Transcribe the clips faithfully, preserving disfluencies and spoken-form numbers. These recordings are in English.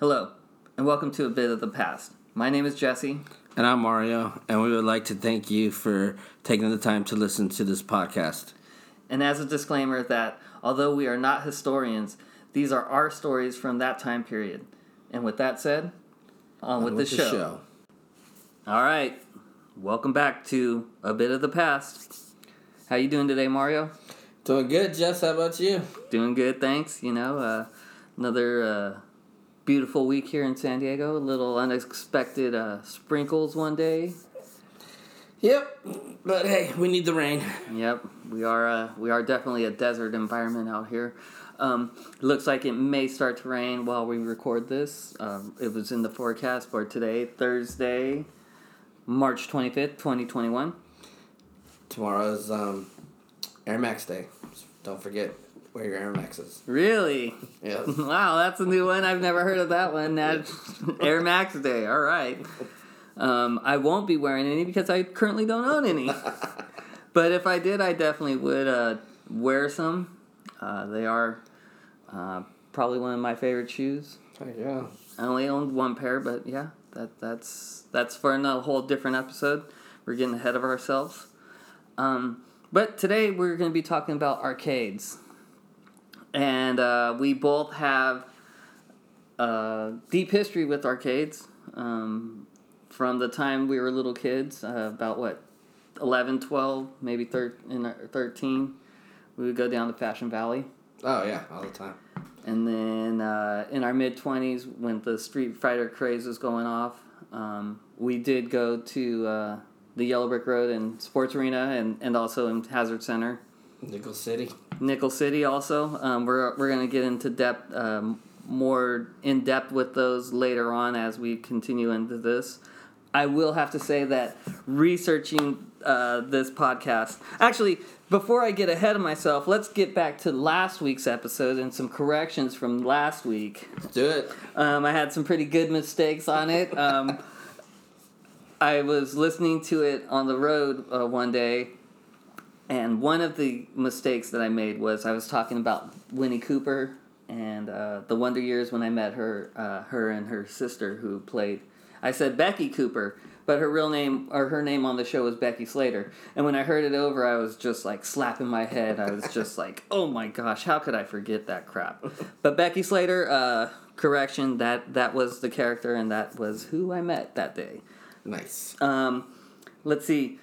Hello, and welcome to A Bit of the Past. My name is Jesse. And I'm Mario, and we would like to thank you for taking the time to listen to this podcast. And as a disclaimer that, although we are not historians, these are our stories from that time period. And with that said, on, on with, with the, the show. show. All right, welcome back to A Bit of the Past. How you doing today, Mario? Doing good, Jess. How about you? Doing good, thanks. You know, uh, another... Uh, Beautiful week here in San Diego. A little unexpected uh, sprinkles one day. Yep, but hey, we need the rain. Yep, we are uh, we are definitely a desert environment out here. Um, looks like it may start to rain while we record this. Um, it was in the forecast for today, Thursday, March twenty-fifth, twenty twenty-one. Tomorrow's um, Air Max Day. Don't forget. Where your Air Maxes. Really? Yeah. Wow, that's a new one. I've never heard of that one. That's Air Max Day. All right. Um, I won't be wearing any because I currently don't own any. But if I did, I definitely would uh, wear some. Uh, they are uh, probably one of my favorite shoes. Oh, yeah. I only owned one pair, but yeah, that that's that's for a whole different episode. We're getting ahead of ourselves. Um, but today we're going to be talking about arcades. And uh, we both have uh, deep history with arcades um, from the time we were little kids, uh, about what, eleven, twelve, maybe thirteen. We would go down to Fashion Valley. Oh, yeah, all the time. And then uh, in our mid-twenties, when the Street Fighter craze was going off, um, we did go to uh, the Yellow Brick Road and Sports Arena and, and also in Hazard Center. Nickel City. Nickel City also. Um, we're we're going to get into depth, um, more in depth with those later on as we continue into this. I will have to say that researching uh, this podcast... Actually, before I get ahead of myself, let's get back to last week's episode and some corrections from last week. Let's do it. Um, I had some pretty good mistakes on it. Um, I was listening to it on the road uh, one day. And one of the mistakes that I made was I was talking about Winnie Cooper and uh, the Wonder Years when I met her, uh, her and her sister who played. I said Becky Cooper, but her real name or her name on the show was Becky Slater. And when I heard it over, I was just like slapping my head. I was just like, oh my gosh, how could I forget that crap? But Becky Slater, uh, correction, that that was the character and that was who I met that day. Nice. Um, let's see.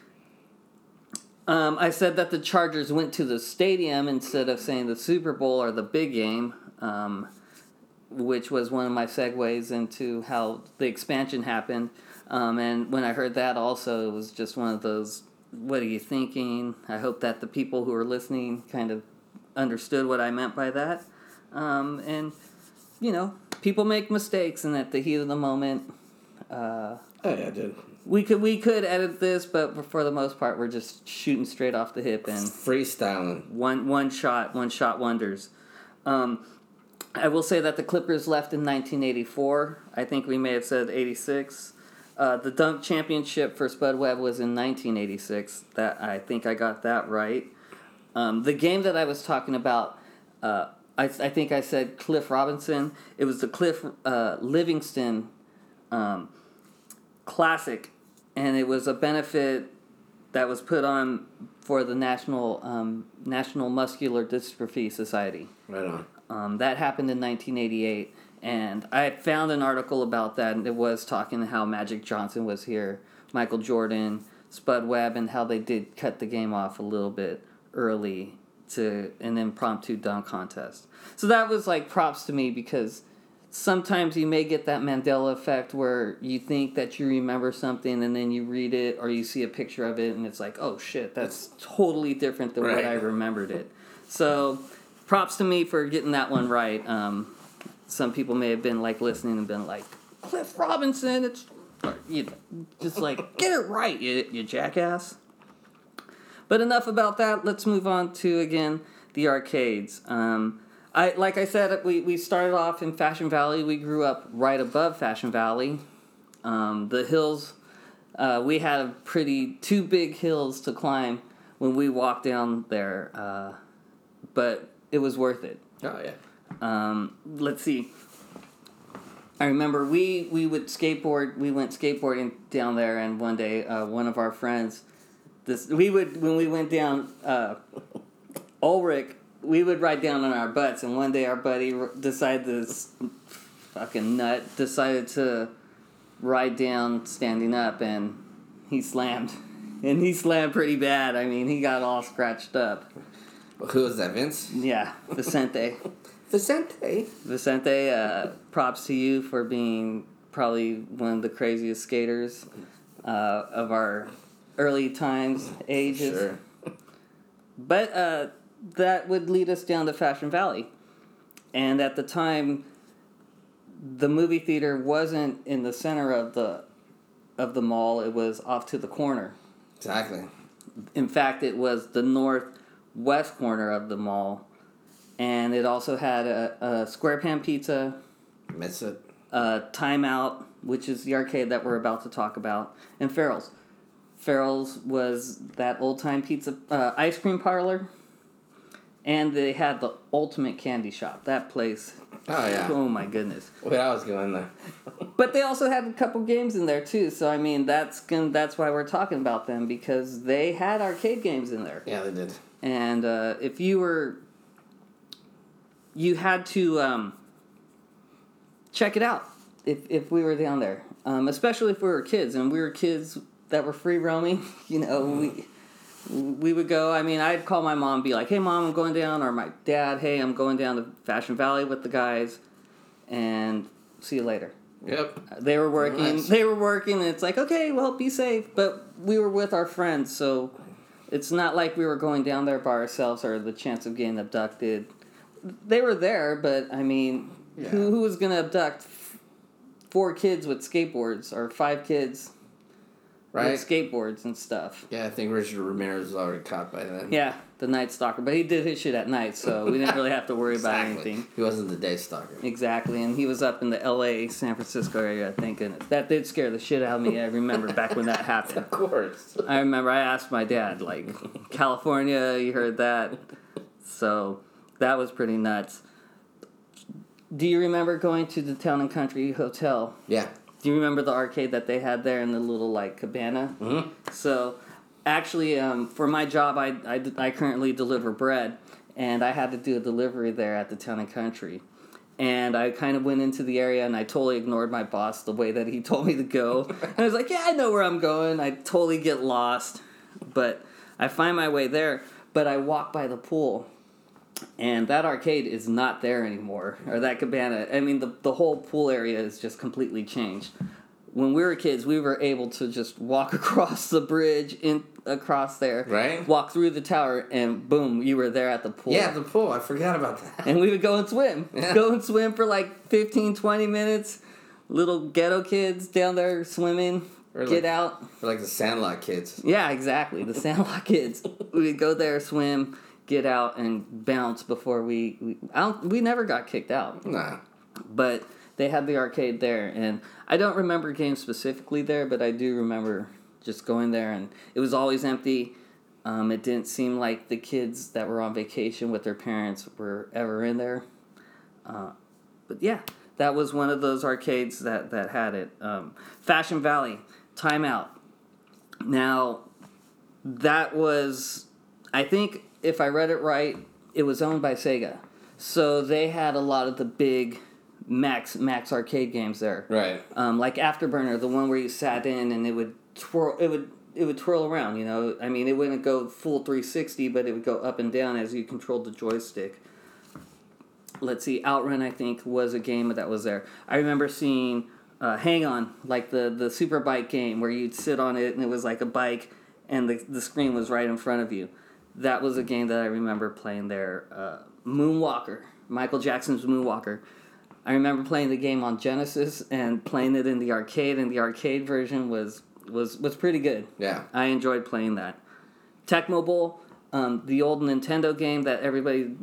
Um, I said that the Chargers went to the stadium instead of saying the Super Bowl or the big game, um, which was one of my segues into how the expansion happened. Um, and when I heard that also, it was just one of those, what are you thinking? I hope that the people who are listening kind of understood what I meant by that. Um, and, you know, people make mistakes and at the heat of the moment... Uh, oh, yeah, I did. We could we could edit this, but for the most part, we're just shooting straight off the hip and freestyling. One one shot, one shot wonders. Um, I will say that the Clippers left in nineteen eighty-four. I think we may have said eighty-six. Uh, the dunk championship for Spud Webb was in nineteen eighty-six. That I think I got that right. Um, the game that I was talking about, uh, I, I think I said Cliff Robinson. It was the Cliff uh, Livingston um, Classic. And it was a benefit that was put on for the National um, National Muscular Dystrophy Society. Right on. Um, that happened in nineteen eighty-eight, and I found an article about that, and it was talking how Magic Johnson was here, Michael Jordan, Spud Webb, and how they did cut the game off a little bit early to an impromptu dunk contest. So that was like props to me because... Sometimes you may get that Mandela effect where you think that you remember something and then you read it or you see a picture of it and it's like, oh shit, that's totally different than right. what I remembered it. So props to me for getting that one right. Um, some people may have been like listening and been like, Cliff Robinson, it's or, you know, just like, get it right, you, you jackass. But enough about that. Let's move on to, again, the arcades. Um... I like I said, we, we started off in Fashion Valley. We grew up right above Fashion Valley. Um, the hills, uh, we had a pretty two big hills to climb when we walked down there, uh, but it was worth it. Oh yeah. Um, let's see. I remember we, we would skateboard. We went skateboarding down there, and one day uh, one of our friends, this we would when we went down uh, Ulrich, we would ride down on our butts. And one day our buddy decided this fucking nut decided to ride down standing up, and he slammed, and he slammed pretty bad. I mean, he got all scratched up. Who was that, Vince? Yeah, Vicente. Vicente. Vicente, uh, props to you for being probably one of the craziest skaters uh, of our early times, ages. Sure. But uh, that would lead us down to Fashion Valley. And at the time, the movie theater wasn't in the center of the of the mall. It was off to the corner. Exactly. In fact, it was the northwest corner of the mall. And it also had a, a square pan pizza. Miss it. Uh, Timeout, which is the arcade that we're about to talk about. And Farrell's. Farrell's was that old-time pizza uh, ice cream parlor. And they had the ultimate candy shop. That place. Oh, yeah. Oh, my goodness. Wait, I was going there. But they also had a couple games in there, too. So, I mean, that's gonna, that's why we're talking about them. Because they had arcade games in there. Yeah, they did. And uh, if you were... You had to um, check it out if if we were down there, um, especially if we were kids, and we were kids that were free roaming. You know, we we would go. I mean, I'd call my mom and be like, "Hey, Mom, I'm going down," or my dad, "Hey, I'm going down to Fashion Valley with the guys, and see you later." Yep. They were working. Nice. They were working, and it's like, okay, well, be safe. But we were with our friends, so it's not like we were going down there by ourselves or the chance of getting abducted. They were there, but, I mean, yeah. who who was going to abduct four kids with skateboards or five kids right. with skateboards and stuff? Yeah, I think Richard Ramirez was already caught by then. Yeah, the Night Stalker. But he did his shit at night, so we didn't really have to worry exactly. about anything. He wasn't the Day Stalker. Exactly, and he was up in the L A, San Francisco area, I think. And that did scare the shit out of me. I remember back when that happened. Of course. I remember I asked my dad, like, California, you heard that? So... That was pretty nuts. Do you remember going to the Town and Country Hotel? Yeah. Do you remember the arcade that they had there in the little, like, cabana? Mm-hmm. So, actually, um, for my job, I, I, I currently deliver bread, and I had to do a delivery there at the Town and Country. And I kind of went into the area, and I totally ignored my boss the way that he told me to go. And I was like, yeah, I know where I'm going. I totally get lost. But I find my way there, but I walk by the pool. And that arcade is not there anymore, or that cabana. I mean, the the whole pool area is just completely changed. When we were kids, we were able to just walk across the bridge, in across there, right? Walk through the tower, and boom, you were there at the pool. Yeah, the pool. I forgot about that. And we would go and swim. Yeah. Go and swim for like fifteen, twenty minutes. Little ghetto kids down there swimming. Or get like, out. Or like the Sandlot kids. Yeah, exactly. The Sandlot kids. We'd go there, swim. Get out and bounce before we... We, I don't, we never got kicked out. Nah. But they had the arcade there, and I don't remember games specifically there, but I do remember just going there, and it was always empty. Um, it didn't seem like the kids that were on vacation with their parents were ever in there. Uh, but yeah, that was one of those arcades that, that had it. Um, Fashion Valley, Timeout. Now, that was... I think... If I read it right, it was owned by Sega. So they had a lot of the big Max Max arcade games there. Right. Um, like Afterburner, the one where you sat in and it would twirl it would it would twirl around, you know. I mean, it wouldn't go full three sixty, but it would go up and down as you controlled the joystick. Let's see, Outrun, I think, was a game that was there. I remember seeing uh, Hang On, like the, the super bike game where you'd sit on it and it was like a bike and the the screen was right in front of you. That was a game that I remember playing there. Uh, Moonwalker. Michael Jackson's Moonwalker. I remember playing the game on Genesis and playing it in the arcade, and the arcade version was was, was pretty good. Yeah. I enjoyed playing that. Tecmo Bowl, um, the old Nintendo game that everybody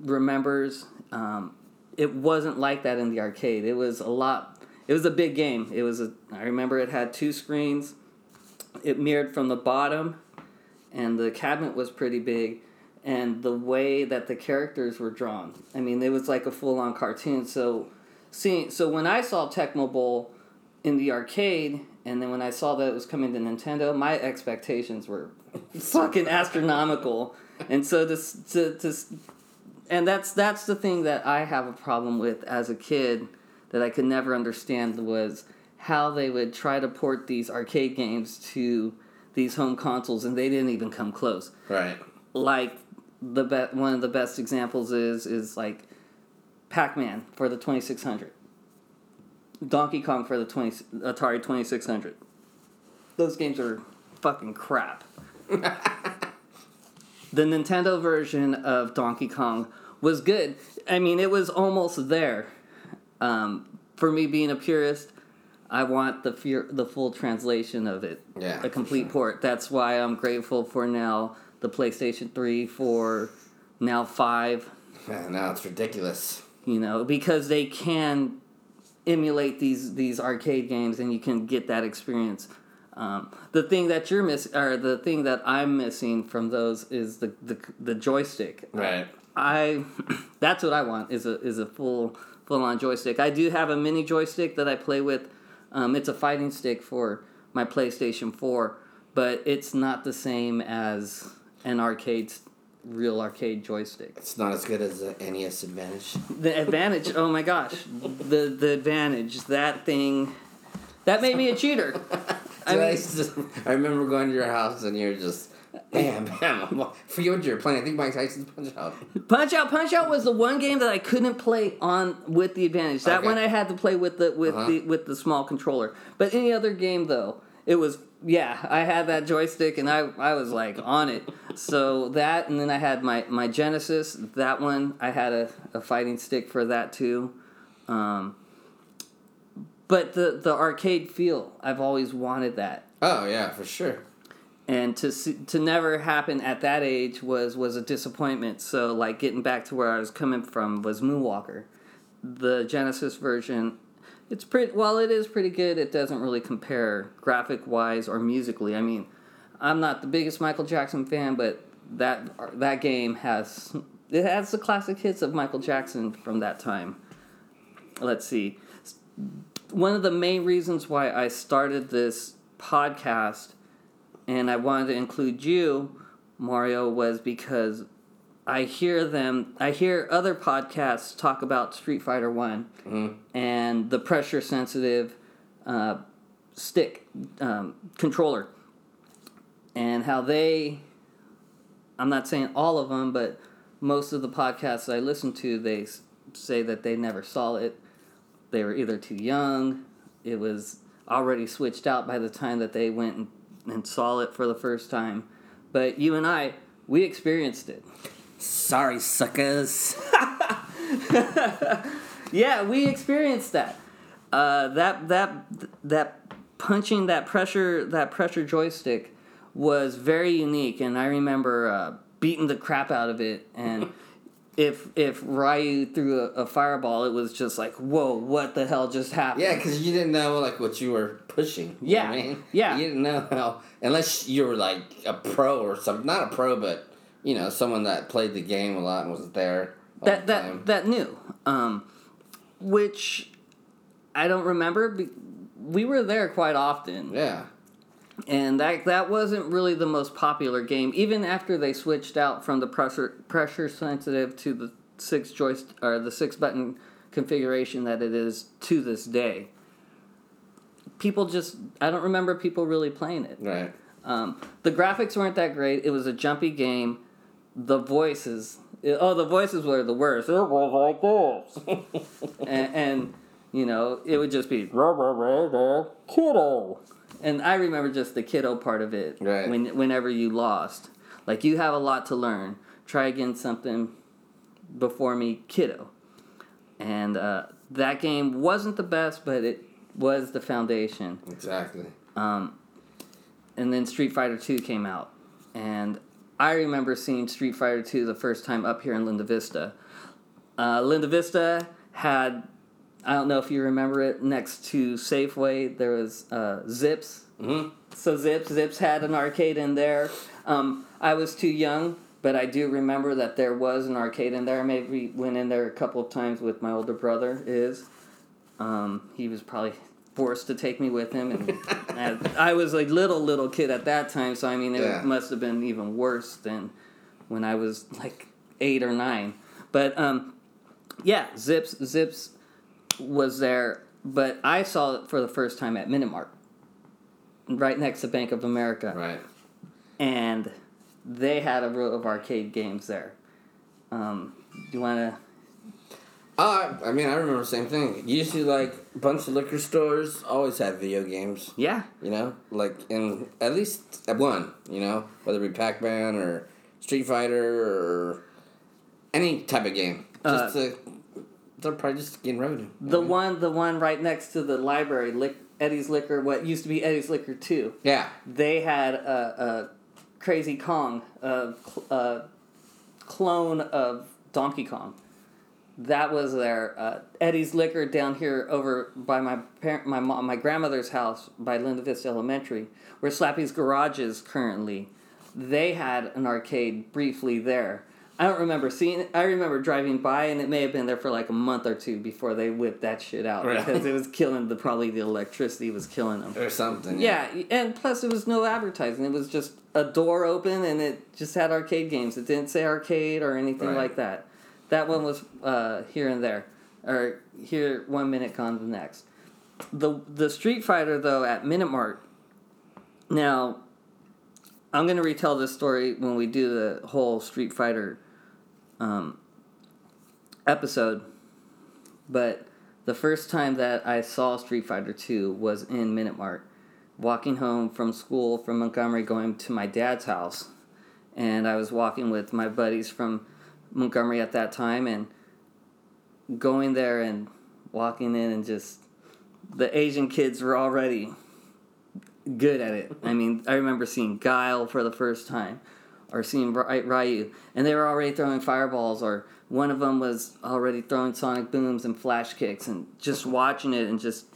remembers. Um, it wasn't like that in the arcade. It was a lot... It was a big game. It was a, I remember it had two screens. It mirrored from the bottom... And the cabinet was pretty big, and the way that the characters were drawn. I mean, it was like a full-on cartoon, so See, so when I saw Tecmo Bowl in the arcade, and then when I saw that it was coming to Nintendo, my expectations were fucking astronomical. And so this, to, to, and that's that's the thing that I have a problem with as a kid that I could never understand was how they would try to port these arcade games to these home consoles, and they didn't even come close. Right. Like the be- one of the best examples is is like. Pac-Man for the twenty-six hundred. Donkey Kong for the twenty, Atari twenty-six hundred. Those games are fucking crap. The Nintendo version of Donkey Kong was good. I mean, it was almost there. Um, for me being a purist, I want the fear, the full translation of it. Yeah, a complete sure. port. That's why I'm grateful for now the PlayStation three, for now five. Man, now it's ridiculous. You know, because they can emulate these, these arcade games, and you can get that experience. Um, the thing that you're miss, or the thing that I'm missing from those is the the, the joystick. Right. I, that's what I want is a is a full full on joystick. I do have a mini joystick that I play with. Um, it's a fighting stick for my PlayStation four, but it's not the same as an arcade stick. Real arcade joystick. It's not as good as the N E S Advantage. The Advantage, oh my gosh. The the Advantage, that thing, that made me a cheater. I, mean, I, just, I remember going to your house and you're just, bam, bam. For you, you're playing, I think Mike Tyson's Punch Out. Punch Out, Punch Out was the one game that I couldn't play on with the Advantage. That okay. one I had to play with the with uh-huh. the with the small controller. But any other game though, it was. Yeah, I had that joystick, and I, I was, like, on it. So that, and then I had my, my Genesis, that one. I had a, a fighting stick for that, too. Um, but the, the arcade feel, I've always wanted that. Oh, yeah, for sure. And to see, to never happen at that age was, was a disappointment. So, like, getting back to where I was coming from was Moonwalker. The Genesis version... It's pretty, while it is pretty good, it doesn't really compare graphic-wise or musically. I mean, I'm not the biggest Michael Jackson fan, but that that game has, it has the classic hits of Michael Jackson from that time. Let's see. One of the main reasons why I started this podcast, and I wanted to include you, Mario, was because I hear them, I hear other podcasts talk about Street Fighter I mm. and the pressure-sensitive uh, stick um, controller, and how they, I'm not saying all of them, but most of the podcasts I listen to, they say that they never saw it. They were either too young, it was already switched out by the time that they went and, and saw it for the first time. But you and I, we experienced it. Sorry, suckers. Yeah, we experienced that. Uh, that that that punching that pressure that pressure joystick was very unique, and I remember uh, beating the crap out of it. And if if Ryu threw a, a fireball, it was just like, whoa, what the hell just happened? Yeah, because you didn't know like what you were pushing. You yeah, know what I mean? Yeah, you didn't know how unless you were like a pro or something. Not a pro, but. You know, someone that played the game a lot and was there all that, the time. That, that knew. Um, which I don't remember. We were there quite often. Yeah. And that that wasn't really the most popular game. Even after they switched out from the pressure pressure sensitive to the six joist or the six button configuration that it is to this day. People just I don't remember people really playing it. Right. Um, the graphics weren't that great. It was a jumpy game. The voices... It, oh, the voices were the worst. It was like this. and, and, you know, it would just be... Rah, rah, rah, rah, kiddo. And I remember just the kiddo part of it. Right. When, whenever you lost. Like, you have a lot to learn. Try again something before me, kiddo. And uh, that game wasn't the best, but it was the foundation. Exactly. Um... And then Street Fighter two came out. And I remember seeing Street Fighter two the first time up here in Linda Vista. Uh, Linda Vista had, I don't know if you remember it, next to Safeway, there was uh, Zips. Mm-hmm. So Zips, Zips had an arcade in there. Um, I was too young, but I do remember that there was an arcade in there. Maybe went in there a couple of times with my older brother, is. Um, he was probably forced to take me with him, and as, I was a little, little kid at that time, so I mean, it yeah. must have been even worse than when I was like eight or nine. But um, yeah, Zips, Zips was there, but I saw it for the first time at Minute Mart, right next to Bank of America. Right. And they had a row of arcade games there. Um, do you want to... Uh, I mean, I remember the same thing. Usually, like, a bunch of liquor stores always have video games. Yeah. You know? Like, in at least one, you know? Whether it be Pac-Man or Street Fighter or any type of game. Just uh, to... They're probably just getting revenue. The know? one the one right next to the library, Lick, Eddie's Liquor, what used to be Eddie's Liquor two. Yeah. They had a, a Crazy Kong, a, a clone of Donkey Kong. That was there. Uh, Eddie's Liquor down here over by my parent, my mom, my grandmother's house by Linda Vista Elementary, where Slappy's Garage is currently. They had an arcade briefly there. I don't remember seeing it. I remember driving by, and it may have been there for like a month or two before they whipped that shit out. Right. Because it was killing the probably the electricity was killing them. Or something. Yeah. yeah, and plus it was no advertising. It was just a door open, and it just had arcade games. It didn't say arcade or anything right. like that. That one was uh, here and there, or here one minute gone the next. The the Street Fighter though at Minute Mart. Now, I'm gonna retell this story when we do the whole Street Fighter um, episode. But the first time that I saw Street Fighter two was in Minute Mart, walking home from school from Montgomery, going to my dad's house, and I was walking with my buddies from Montgomery at that time, and going there and walking in, and just the Asian kids were already good at it. I mean, I remember seeing Guile for the first time, or seeing Ryu, and they were already throwing fireballs, or one of them was already throwing sonic booms and flash kicks, and just watching it, and just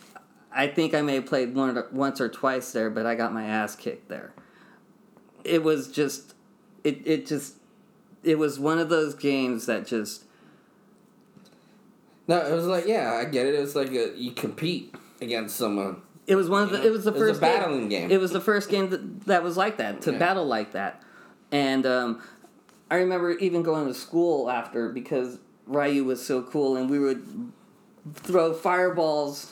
I think I may have played one or, once or twice there, but I got my ass kicked there. It was just it it just It was one of those games that just... No, it was like, yeah, I get it. It was like a, you compete against someone. It was one of the... Know? It was the it first was a battling game. game. It was the first game that, that was like that, to yeah. battle like that. And um, I remember even going to school after, because Ryu was so cool, and we would throw fireballs,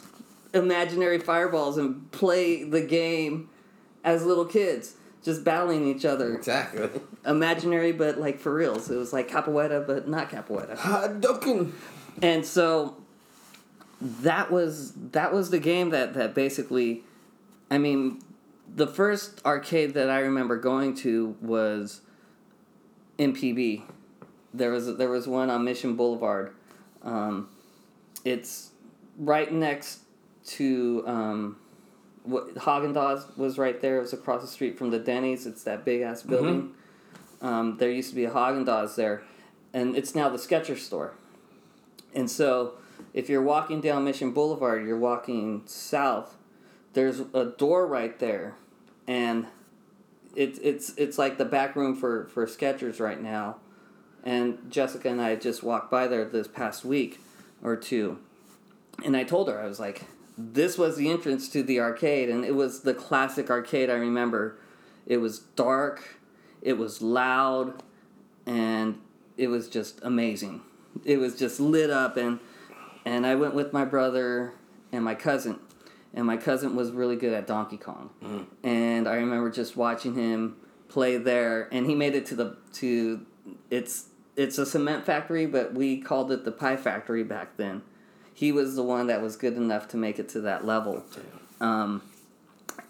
imaginary fireballs, and play the game as little kids. Just battling each other. Exactly. Imaginary, but like for reals. It was like capoeira, but not capoeira. Hadouken. And so that was that was the game that, that basically, I mean, the first arcade that I remember going to was M P B. There was there was one on Mission Boulevard. Um, it's right next to. Um, Haagen-Dazs was right there. It was across the street from the Denny's. It's that big-ass building. Mm-hmm. Um, there used to be a Haagen-Dazs there, and it's now the Skechers store. And so if you're walking down Mission Boulevard, you're walking south, there's a door right there, and it, it's it's like the back room for, for Skechers right now. And Jessica and I just walked by there this past week or two, and I told her, I was like... This was the entrance to the arcade, and it was the classic arcade I remember. It was dark, it was loud, and it was just amazing. It was just lit up, and and I went with my brother and my cousin, and my cousin was really good at Donkey Kong. Mm. And I remember just watching him play there, and he made it to the to it's it's a cement factory, but we called it the Pie Factory back then. He was the one that was good enough to make it to that level. Um,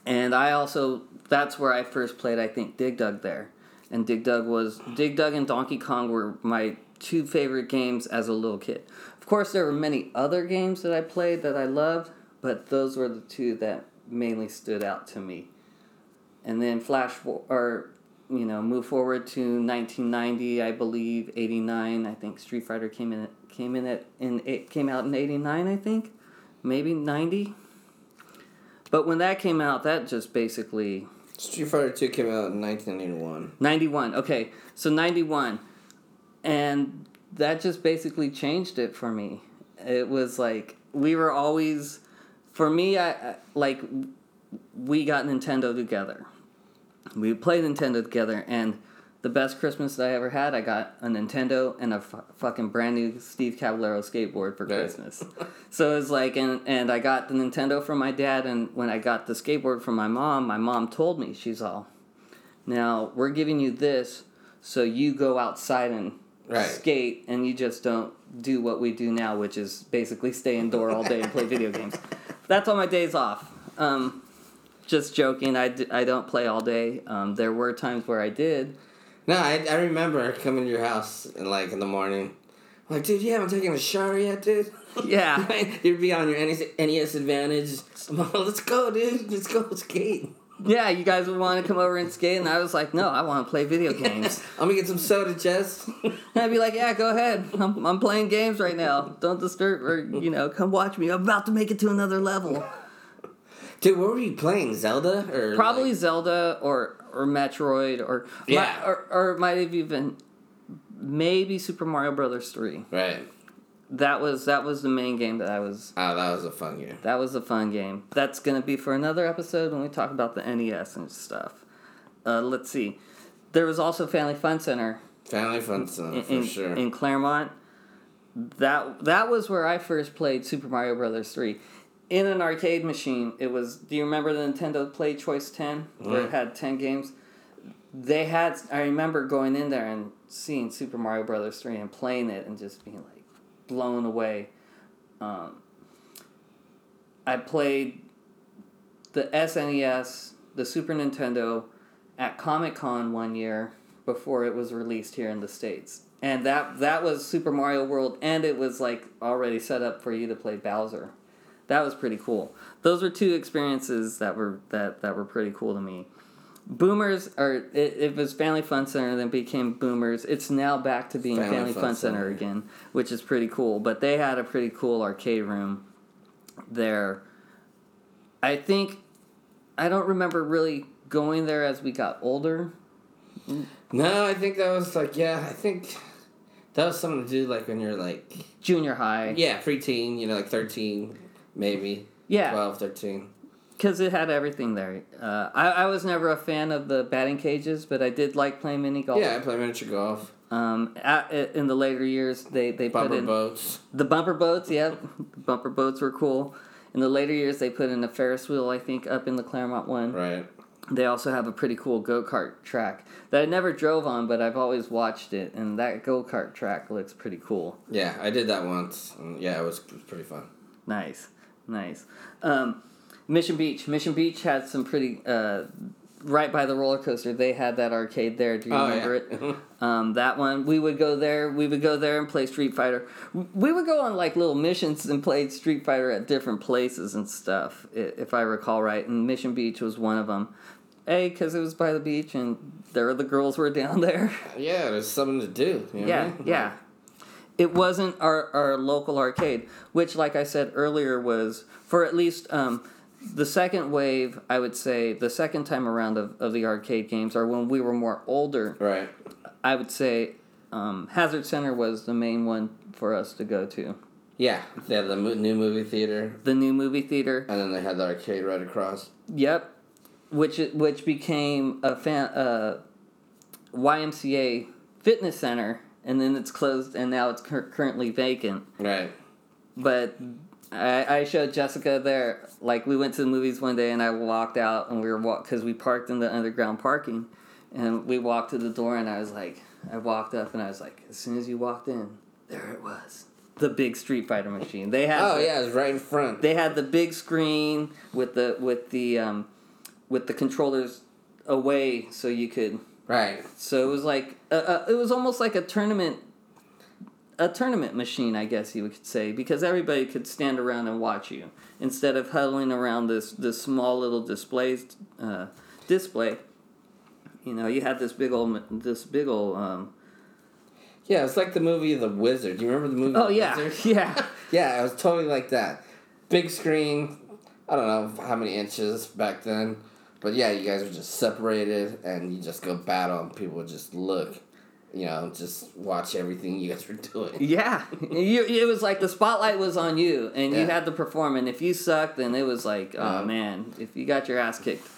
and I also... That's where I first played, I think, Dig Dug there. And Dig Dug was... Dig Dug and Donkey Kong were my two favorite games as a little kid. Of course, there were many other games that I played that I loved, but those were the two that mainly stood out to me. And then flash... For, or, you know, move forward to nineteen ninety, I believe, eighty-nine. I think Street Fighter came in... Came in at in it came out in eighty-nine, I think, maybe ninety. But when that came out, that just basically Street Fighter two came out in nineteen ninety-one. ninety-one, okay, so ninety-one, and that just basically changed it for me. It was like we were always, for me, I like, we got Nintendo together. We played Nintendo together, and the best Christmas that I ever had, I got a Nintendo and a f- fucking brand new Steve Caballero skateboard for nice. Christmas. So it was like, and and I got the Nintendo from my dad, and when I got the skateboard from my mom, my mom told me, she's all, now, we're giving you this, so you go outside and right. skate, and you just don't do what we do now, which is basically stay indoor all day and play video games. That's all my days off. Um, just joking, I, d- I don't play all day. Um, there were times where I did. No, I, I remember coming to your house in, like, in the morning. I'm like, dude, you haven't taken a shower yet, dude? Yeah. Right? You'd be on your N E S Advantage. I'm like, let's go, dude. Let's go skate. Yeah, you guys would want to come over and skate, and I was like, no, I want to play video games. I'm going to get some soda, Jess. And I'd be like, yeah, go ahead. I'm I'm playing games right now. Don't disturb, or, you know, come watch me. I'm about to make it to another level. Dude, what were you playing? Zelda? Or Probably like... Zelda or... or Metroid, or yeah. my, or or it might have even maybe Super Mario Bros. three. Right. That was that was the main game that I was. Oh, that was a fun game. That was a fun game. That's gonna be for another episode when we talk about the N E S and stuff. Uh, let's see. There was also Family Fun Center. Family Fun Center in, for in, sure in Claremont. That that was where I first played Super Mario Bros. three. In an arcade machine, it was... Do you remember the Nintendo Play Choice ten? Where it had ten games? They had... I remember going in there and seeing Super Mario Bros. three and playing it and just being, like, blown away. Um, I played the S N E S, the Super Nintendo, at Comic-Con one year before it was released here in the States. And that that was Super Mario World, and it was, like, already set up for you to play Bowser. That was pretty cool. Those were two experiences that were that, that were pretty cool to me. Boomers, or it, it was Family Fun Center, then became Boomers. It's now back to being Family, Family Fun, Fun Center, Center again, which is pretty cool. But they had a pretty cool arcade room there. I think, I don't remember really going there as we got older. No, I think that was like, yeah, I think... That was something to do like when you're like... Junior high. Yeah, preteen, you know, like thirteen... Maybe. Yeah. twelve, thirteen. Because it had everything there. Uh, I, I was never a fan of the batting cages, but I did like playing mini golf. Yeah, I played miniature golf. Um, at, in the later years, they, they bumper put in... Bumper boats. The bumper boats, yeah. Bumper boats were cool. In the later years, they put in a Ferris wheel, I think, up in the Claremont one. Right. They also have a pretty cool go-kart track that I never drove on, but I've always watched it, and that go-kart track looks pretty cool. Yeah, I did that once. And yeah, it was, it was pretty fun. Nice. Nice. Um, Mission Beach. Mission Beach had some pretty... Uh, right by the roller coaster, they had that arcade there. Do you oh, remember yeah. it? um, that one. We would go there. We would go there and play Street Fighter. We would go on, like, little missions and play Street Fighter at different places and stuff, if I recall right. And Mission Beach was one of them. A, because it was by the beach, and there the girls were down there. Yeah, there's something to do. You know yeah, right? yeah. It wasn't our, our local arcade, which, like I said earlier, was, for at least um, the second wave, I would say, the second time around of, of the arcade games, or when we were more older, right? I would say um, Hazard Center was the main one for us to go to. Yeah, they had the mo- new movie theater. The new movie theater. And then they had the arcade right across. Yep, which which became a fan, uh, Y M C A fitness center. And then it's closed, and now it's cur- currently vacant. Right. But I, I showed Jessica there. Like, we went to the movies one day, and I walked out, and we were walk because we parked in the underground parking, and we walked to the door, and I was like, I walked up, and I was like, as soon as you walked in, there it was, the big Street Fighter machine. They had. Oh the, yeah, it was right in front. They had the big screen with the with the um, with the controllers away, so you could. Right. So it was like uh, uh, it was almost like a tournament, a tournament machine, I guess you could say, because everybody could stand around and watch you instead of huddling around this this small little display. Uh, display. You know, you had this big old this big old. Um, yeah, it's like the movie The Wizard. Do you remember the movie? Oh the yeah, Wizard? yeah, yeah. It was totally like that. Big screen. I don't know how many inches back then. But yeah, you guys were just separated, and you just go battle, and people would just look. you know, just watch everything you guys were doing. Yeah. you, it was like the spotlight was on you, and yeah. you had to perform, and if you sucked, then it was like, oh, um, man, if you got your ass kicked.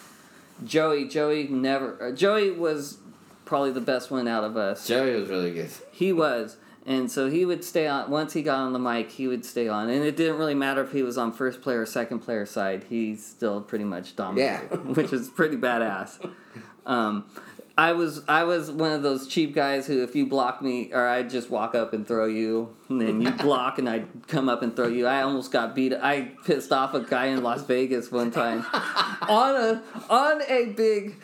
Joey, Joey never... Uh, Joey was probably the best one out of us. Joey was really good. He was. And so he would stay on... Once he got on the mic, he would stay on. And it didn't really matter if he was on first player or second player side. He still pretty much dominated. Yeah. Which is pretty badass. Um... I was I was one of those cheap guys who, if you block me, or I'd just walk up and throw you, and then you block, and I'd come up and throw you. I almost got beat. I pissed off a guy in Las Vegas one time on a on a big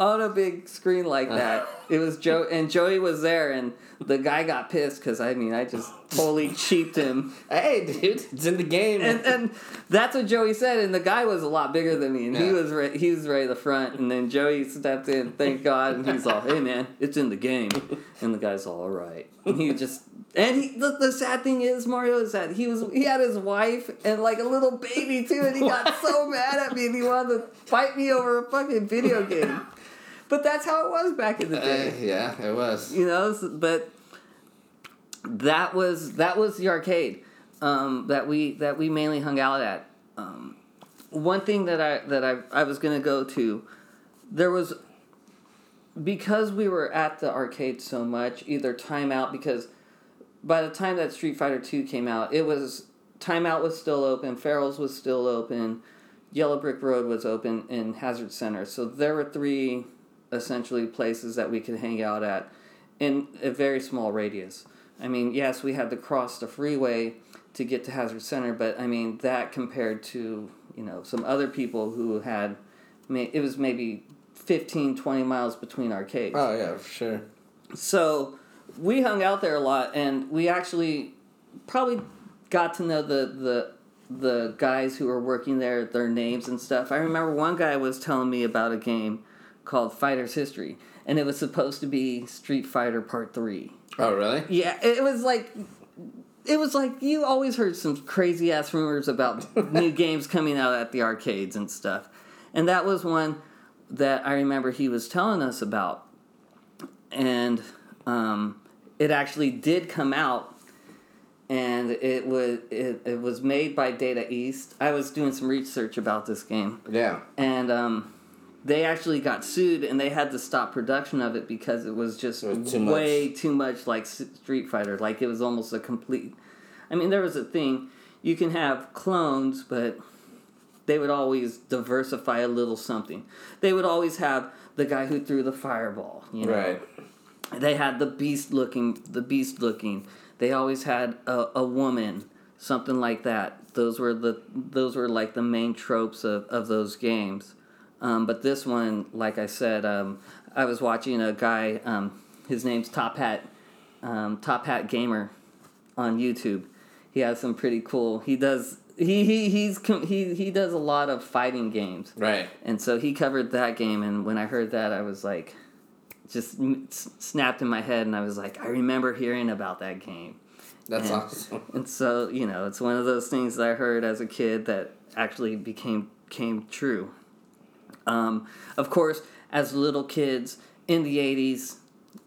on a big screen like that. It was Joe, and Joey was there, and the guy got pissed because I mean I just totally cheaped him. Hey, dude, it's in the game, and, and that's what Joey said. And the guy was a lot bigger than me, and yeah. he was right, he was right at the front. And then Joey stepped in, thank God, and he's all, "Hey, man, it's in the game." And the guy's all, "All right." And he just, and he, the, the sad thing is, Mario is that he was he had his wife and like a little baby too, and he got so mad at me, and he wanted to fight me over a fucking video game. But that's how it was back in the day. Uh, yeah, it was. You know, but that was that was the arcade um, that we that we mainly hung out at. Um, one thing that I that I I was gonna go to, there was because we were at the arcade so much. Either Time Out, because by the time that Street Fighter two came out, it was Time Out was still open, Farrell's was still open, Yellow Brick Road was open, and Hazard Center. So there were three. Essentially places that we could hang out at in a very small radius. I mean, yes, we had to cross the freeway to get to Hazard Center, but I mean, that compared to, you know, some other people who had, it was maybe fifteen, twenty miles between arcades. Oh, yeah, for sure. So we hung out there a lot, and we actually probably got to know the, the, the guys who were working there, their names and stuff. I remember one guy was telling me about a game called Fighter's History, and it was supposed to be Street Fighter Part three. Oh, really? Yeah, it was like, it was like, you always heard some crazy-ass rumors about new games coming out at the arcades and stuff, and that was one that I remember he was telling us about, and um, it actually did come out, and it was it, it was made by Data East. I was doing some research about this game. Yeah. And, um... they actually got sued, and they had to stop production of it because it was just it was too way much. too much like Street Fighter. Like, it was almost a complete... I mean, there was a thing. You can have clones, but they would always diversify a little something. They would always have the guy who threw the fireball, you know? Right. They had the beast looking. The beast looking. They always had a, a woman, something like that. Those were, the, those were like the main tropes of, of those games. Um, but this one, like I said, um, I was watching a guy, um, his name's Top Hat, um, Top Hat Gamer on YouTube. He has some pretty cool, he does, he, he, he's, he, he does a lot of fighting games. Right. And so he covered that game, and when I heard that, I was like, just snapped in my head, and I was like, I remember hearing about that game. That's and, awesome. And so, you know, it's one of those things that I heard as a kid that actually became, came true. Um, of course, as little kids in the eighties,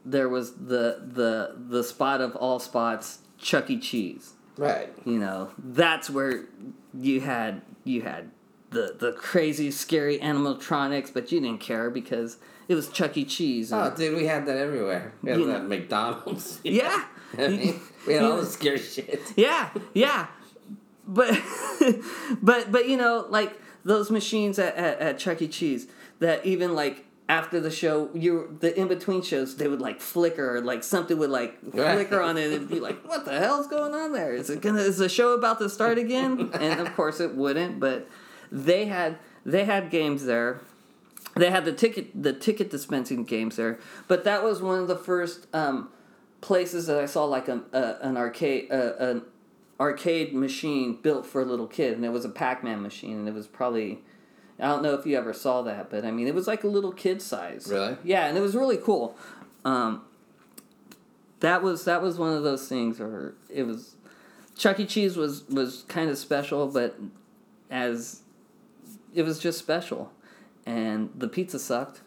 there was the the the spot of all spots, Chuck E. Cheese. Right. You know, that's where you had you had the the crazy, scary animatronics, but you didn't care because it was Chuck E. Cheese. And, oh, dude, we had that everywhere. We had that at McDonald's. Yeah. I mean, we had all the scary shit. Yeah, yeah, but but but you know, like. Those machines at, at, at Chuck E. Cheese that even, like, after the show, you the in-between shows, they would, like, flicker. Or, like, something would, like, flicker on it and be like, what the hell's going on there? Is it gonna, is the show about to start again? And, of course, it wouldn't. But they had they had games there. They had the ticket the ticket dispensing games there. But that was one of the first um, places that I saw, like, a, a, an arcade... A, an, arcade machine built for a little kid, and it was a Pac-Man machine, and it was probably, I don't know if you ever saw that, but I mean, it was like a little kid size. Really? Yeah, and it was really cool. Um, that was that was one of those things where it was, Chuck E. Cheese was, was kind of special, but as, it was just special. And the pizza sucked.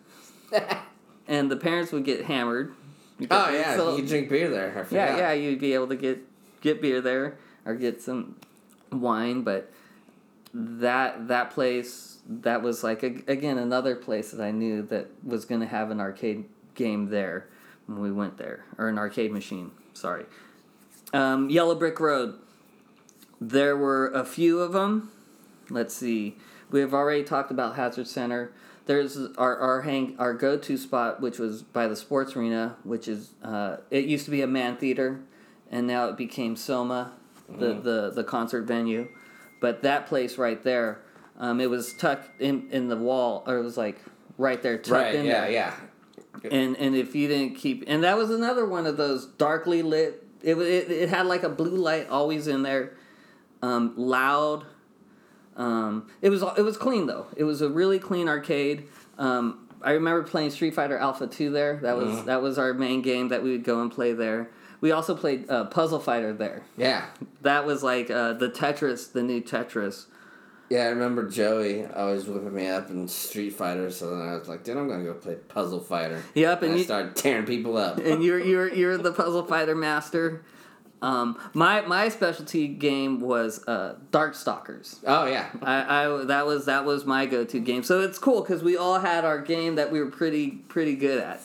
And the parents would get hammered. Oh, yeah, so, you drink beer there. I forgot. Yeah, yeah, you'd be able to get, get beer there or get some wine, but that that place, that was like, a, again, another place that I knew that was going to have an arcade game there when we went there, or an arcade machine, sorry. Um, Yellow Brick Road. There were a few of them. Let's see. We have already talked about Hazard Center. There's our our hang our go-to spot, which was by the Sports Arena, which is uh, it used to be a Man Theater, and now it became Soma, the mm. the, the concert venue. But that place right there, um, it was tucked in, in the wall, or it was like right there, tucked right, in yeah, there. Yeah, yeah. And and if you didn't keep, and that was another one of those darkly lit. It it it had like a blue light always in there, um, loud. Um, it was it was clean though. It was a really clean arcade. Um, I remember playing Street Fighter Alpha two there. That was mm. that was our main game that we would go and play there. We also played uh, Puzzle Fighter there. Yeah, that was like uh, the Tetris, the new Tetris. Yeah, I remember Joey always whipping me up in Street Fighter. So then I was like, dude, I'm gonna go play Puzzle Fighter. Yep, and, and you, I started tearing people up. And you're you're you're the Puzzle Fighter master. Um, my, my specialty game was, uh, Darkstalkers. Oh, yeah. I, I, that was, that was my go-to game. So it's cool, because we all had our game that we were pretty, pretty good at.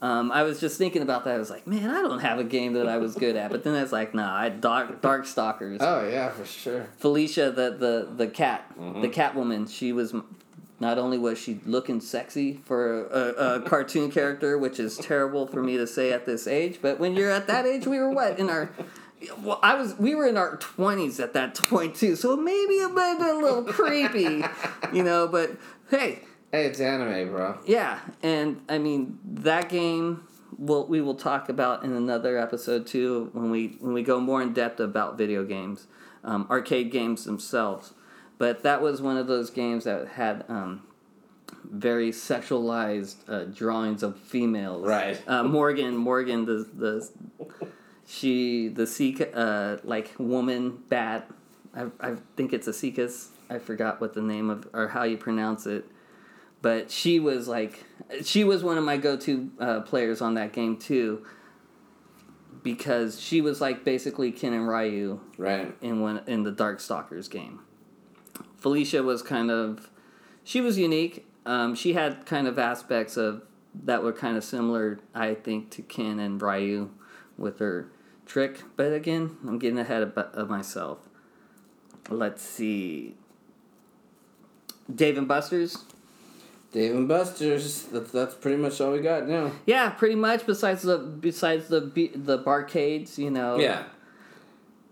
Um, I was just thinking about that. I was like, man, I don't have a game that I was good at. But then I was like, nah, I dark, Darkstalkers. Oh, yeah, for sure. Felicia, the, the, the cat, mm-hmm. the cat woman, she was, not only was she looking sexy for a, a cartoon character, which is terrible for me to say at this age, but when you're at that age, we were what? In our... Well, I was. We were in our twenties at that point, too, so maybe it might have been a little creepy, you know, but hey. Hey, it's anime, bro. Yeah, and, I mean, that game we'll, we will talk about in another episode, too, when we, when we go more in depth about video games, um, arcade games themselves. But that was one of those games that had um, very sexualized uh, drawings of females. Right. Uh, Morgan, Morgan, the the she the Sika uh, like woman bat. I I think it's a Sikas. I forgot what the name of or how you pronounce it. But she was like she was one of my go-to uh, players on that game too. Because she was like basically Ken and Ryu. Right. In one in the Darkstalkers game. Felicia was kind of, she was unique. Um, she had kind of aspects of that were kind of similar, I think, to Ken and Ryu with her trick. But again, I'm getting ahead of, of myself. Let's see. Dave and Buster's. Dave and Buster's. That's, that's pretty much all we got now. Yeah, pretty much. Besides the besides the the barcades, you know. Yeah.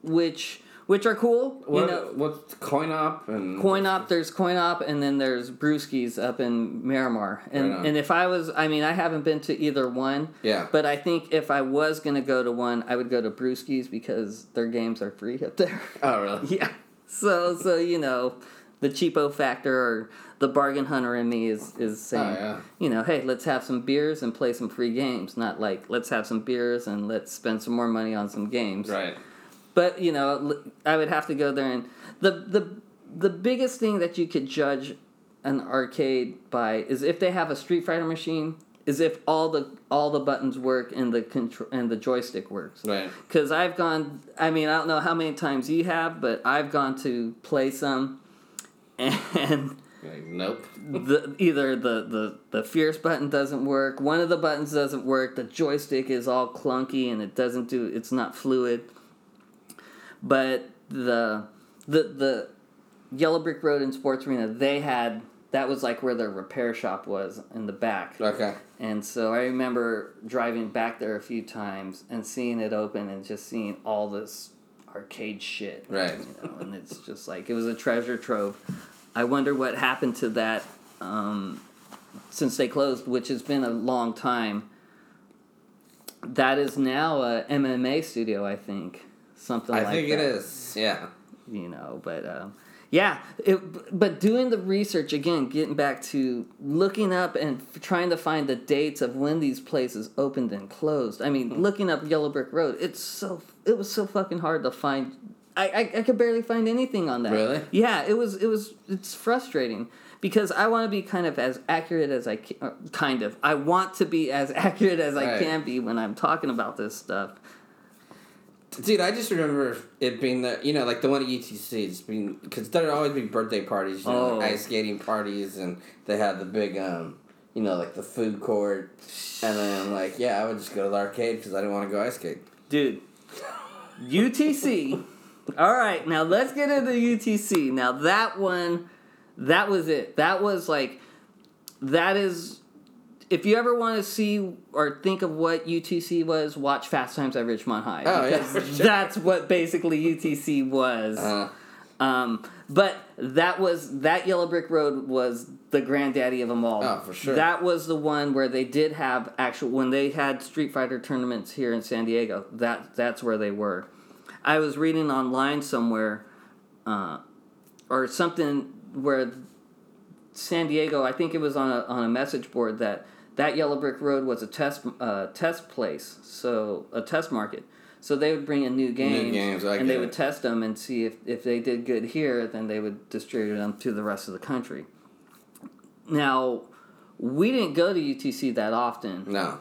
Which. Which are cool. What, you know, what's Coin-Op? And Coin-Op, there's Coin-Op, and then there's Brewski's up in Miramar. And right and if I was, I mean, I haven't been to either one. Yeah. But I think if I was going to go to one, I would go to Brewski's because their games are free up there. Oh, really? Yeah. So, so you know, the cheapo factor or the bargain hunter in me is, is saying, oh, yeah. you know, hey, let's have some beers and play some free games. Not like, let's have some beers and let's spend some more money on some games. Right. But, you know, I would have to go there, and the the the biggest thing that you could judge an arcade by is if they have a Street Fighter machine, is if all the all the buttons work and the contro- and the joystick works. Right. Because I've gone, I mean, I don't know how many times you have, but I've gone to play some, and like, nope. the, either the, the, the fierce button doesn't work, one of the buttons doesn't work, the joystick is all clunky and it doesn't do, it's not fluid. But the the the Yellow Brick Road and Sports Arena, they had, that was like where their repair shop was in the back. Okay. And so I remember driving back there a few times and seeing it open and just seeing all this arcade shit. Right. You know, and it's just like, it was a treasure trove. I wonder what happened to that um, since they closed, which has been a long time. That is now a M M A studio, I think. Something I like that. I think it is, yeah. You know, but, um, yeah. It, but doing the research, again, getting back to looking up and f- trying to find the dates of when these places opened and closed. I mean, mm. looking up Yellow Brick Road, it's so it was so fucking hard to find I, I, I could barely find anything on that. Really? Yeah, it was it was it's frustrating because I want to be kind of as accurate as I can, kind of. I want to be as accurate as right. I can be when I'm talking about this stuff. Dude, I just remember it being the, you know, like the one at U T C. It's been, because there'd always be birthday parties, you know, oh. like ice skating parties, and they had the big, um, you know, like the food court. And then, like, yeah, I would just go to the arcade because I didn't want to go ice skate. Dude, U T C. All right, now let's get into U T C. Now that one, that was it. That was like, that is... If you ever want to see or think of what U T C was, watch Fast Times at Ridgemont High. Oh, yeah, for sure. That's what basically U T C was. Uh, um, but that was that Yellow Brick Road was the granddaddy of them all. Oh, for sure. That was the one where they did have actual... When they had Street Fighter tournaments here in San Diego, that that's where they were. I was reading online somewhere uh, or something where San Diego, I think it was on a, on a message board that... That Yellow Brick Road was a test uh, test place, so a test market. So they would bring in new games, new games and they would it. test them and see if, if they did good here, then they would distribute them to the rest of the country. Now, we didn't go to U T C that often. No.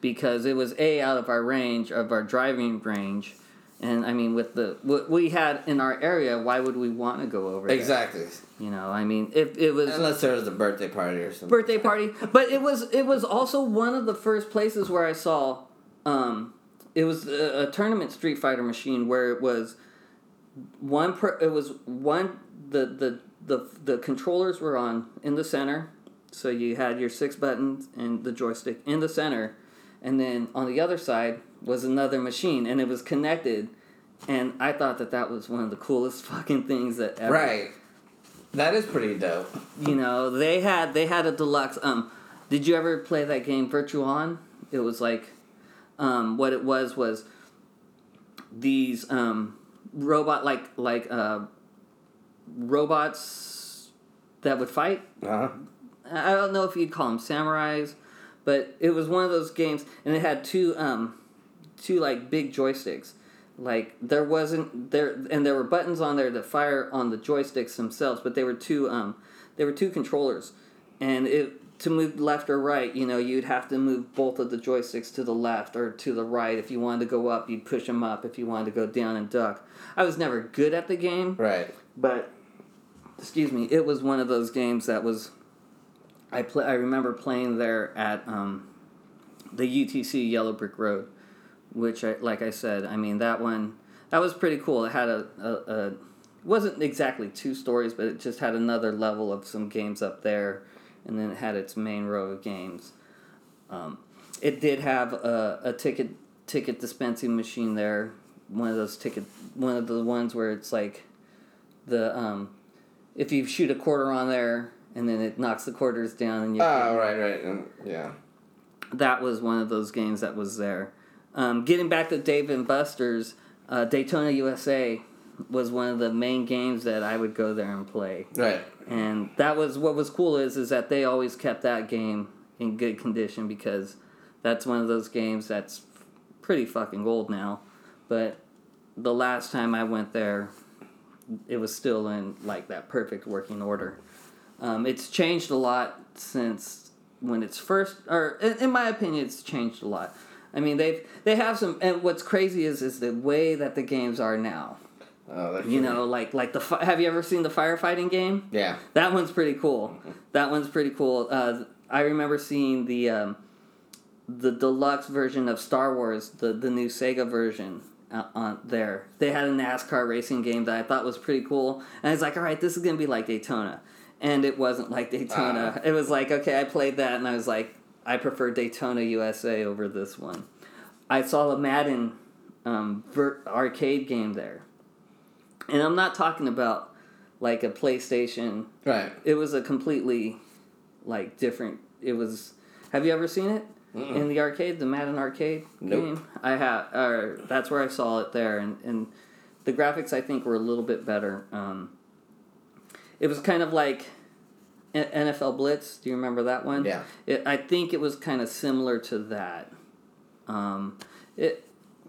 Because it was, A, out of our range, of our driving range. And, I mean, with the what we had in our area, why would we want to go over there? Exactly. You know, I mean, if it was... Unless there was a birthday party or something. Birthday party. But it was it was also one of the first places where I saw... Um, it was a, a tournament Street Fighter machine where it was one... Per, it was one... The, the, the, the controllers were on in the center. So you had your six buttons and the joystick in the center. And then on the other side... was another machine, and it was connected, and I thought that that was one of the coolest fucking things that ever. Right, that is pretty dope. You know, they had they had a deluxe. Um, did you ever play that game Virtuon? It was like, um, what it was was these um robot like like uh robots that would fight. Uh-huh. I don't know if you'd call them samurais, but it was one of those games, and it had two um. Two like big joysticks, like there wasn't there, and there were buttons on there that fire on the joysticks themselves, but they were two um, they were two controllers, and it to move left or right, you know, you'd have to move both of the joysticks to the left or to the right. If you wanted to go up, you'd push them up. If you wanted to go down and duck, I was never good at the game, right? But excuse me, it was one of those games that was, I play. I remember playing there at um, the U T C Yellow Brick Road. Which, I, like I said, I mean, that one, that was pretty cool. It had a, a, a, wasn't exactly two stories, but it just had another level of some games up there, and then it had its main row of games. Um, it did have a, a ticket ticket dispensing machine there, one of those ticket, one of the ones where it's like, the um, if you shoot a quarter on there, and then it knocks the quarters down, and you. Oh, right, right, and, yeah. That was one of those games that was there. Um, getting back to Dave and Buster's, uh, Daytona U S A was one of the main games that I would go there and play. Right. And that was what was cool is is that they always kept that game in good condition because that's one of those games that's pretty fucking old now. But the last time I went there, it was still in like that perfect working order. Um, it's changed a lot since when it's first, or in, in my opinion, it's changed a lot. I mean, they've they have some, and what's crazy is is the way that the games are now. Oh, that's you funny. know, like like the have you ever seen the firefighting game? Yeah, that one's pretty cool. That one's pretty cool. Uh, I remember seeing the um, the deluxe version of Star Wars, the the new Sega version. Uh, on there, they had a NASCAR racing game that I thought was pretty cool, and I was like, all right, this is gonna be like Daytona, and it wasn't like Daytona. Uh. It was like, okay, I played that, and I was like. I prefer Daytona U S A over this one. I saw a Madden um, ver- arcade game there. And I'm not talking about, like, a PlayStation. Right. It was a completely, like, different... It was... Have you ever seen it? Mm-mm. In the arcade? The Madden arcade nope. game? I have. Or that's where I saw it there. And, and the graphics, I think, were a little bit better. Um, it was kind of like... N F L Blitz, do you remember that one? Yeah. It, I think it was kind of similar to that. Um, it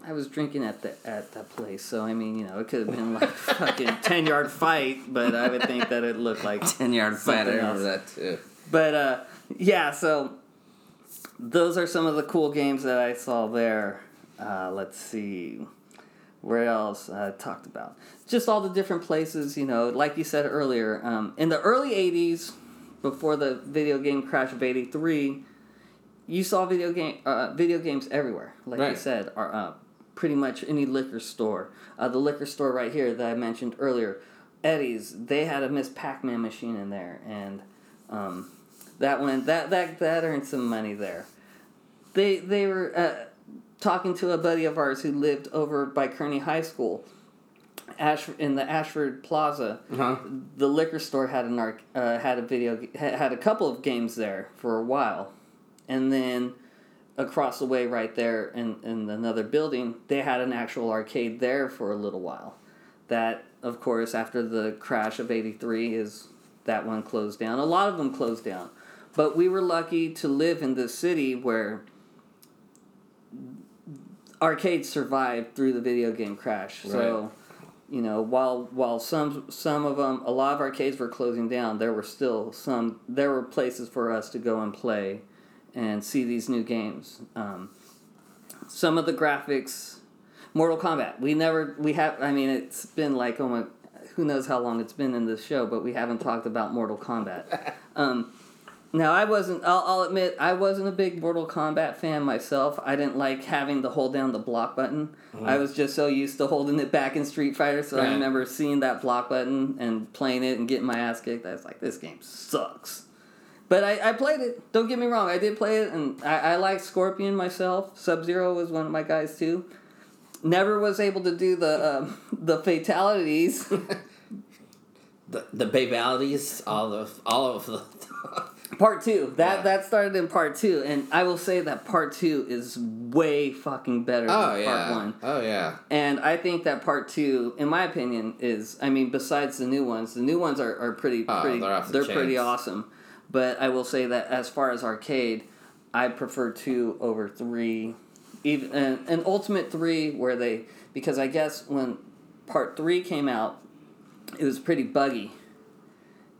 I was drinking at the at that place, so I mean, you know, it could have been like a fucking ten yard fight, but I would think that it looked like ten yard fight. I remember that too. But uh, yeah, so those are some of the cool games that I saw there. Uh, let's see, where else I uh, talked about? Just all the different places, you know, like you said earlier. Um, in the early eighties, before the video game crash of eighty-three, you saw video game uh, video games everywhere. Like right. you said, are uh, pretty much any liquor store. Uh, the liquor store right here that I mentioned earlier, Eddie's, they had a Miss Pac-Man machine in there, and um, that went that that that earned some money there. They they were. Uh, talking to a buddy of ours who lived over by Kearney High School, Ash in the Ashford Plaza, uh-huh. the liquor store had an arc, uh, had a video had a couple of games there for a while, and then across the way, right there in in another building, they had an actual arcade there for a little while. That, of course, after the crash of eighty-three, is that one closed down. A lot of them closed down, but we were lucky to live in this city where arcades survived through the video game crash. Right. So, you know, while while some some of them, a lot of arcades were closing down, there were still some, there were places for us to go and play and see these new games. Um, some of the graphics, Mortal Kombat, we never, we have, I mean, it's been like, oh my, who knows how long it's been in this show, but we haven't talked about Mortal Kombat. Um, Now, I wasn't, I'll, I'll admit, I wasn't a big Mortal Kombat fan myself. I didn't like having to hold down the block button. Mm. I was just so used to holding it back in Street Fighter, so right. I remember seeing that block button and playing it and getting my ass kicked. I was like, this game sucks. But I, I played it. Don't get me wrong. I did play it, and I, I liked Scorpion myself. Sub-Zero was one of my guys, too. Never was able to do the uh, the fatalities. the the babalities, all of, all of the... Part two. That yeah. that started in part two, and I will say that part two is way fucking better oh, than part yeah. one. Oh, yeah. And I think that part two, in my opinion, is, I mean, besides the new ones, the new ones are, are pretty, oh, pretty they're, the they're pretty awesome. But I will say that as far as arcade, I prefer two over three. Even and, and Ultimate three, where they, because I guess when part three came out, it was pretty buggy.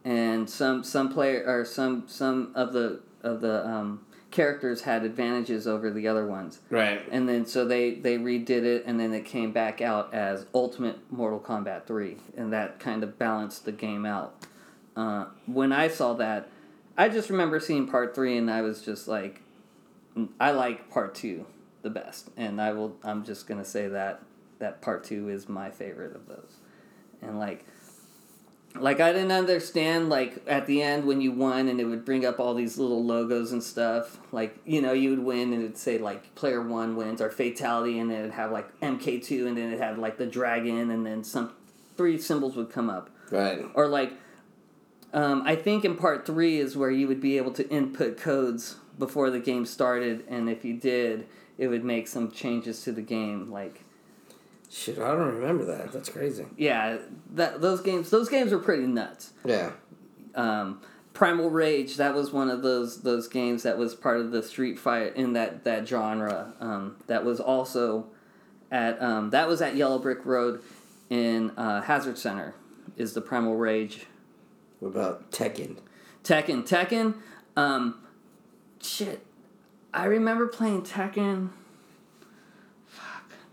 And some some player or some some of the of the um, characters had advantages over the other ones. Right. And then so they, they redid it, and then it came back out as Ultimate Mortal Kombat three, and that kind of balanced the game out. Uh, when I saw that, I just remember seeing part three, and I was just like, I like part two the best, and I will. I'm just gonna say that that part two is my favorite of those, and like. Like, I didn't understand, like, at the end when you won and it would bring up all these little logos and stuff. Like, you know, you would win and it would say, like, player one wins or fatality, and then it would have, like, M K two, and then it had, like, the dragon, and then some three symbols would come up. Right. Or, like, um, I think in part three is where you would be able to input codes before the game started, and if you did, it would make some changes to the game, like... Shit, I don't remember that. That's crazy. Yeah, that those games those games were pretty nuts. Yeah. Um, Primal Rage, that was one of those those games that was part of the Street Fighter in that that genre. Um, that was also at um, that was at Yellow Brick Road in uh, Hazard Center. Is the Primal Rage? What about Tekken? Tekken, Tekken. Um, shit, I remember playing Tekken.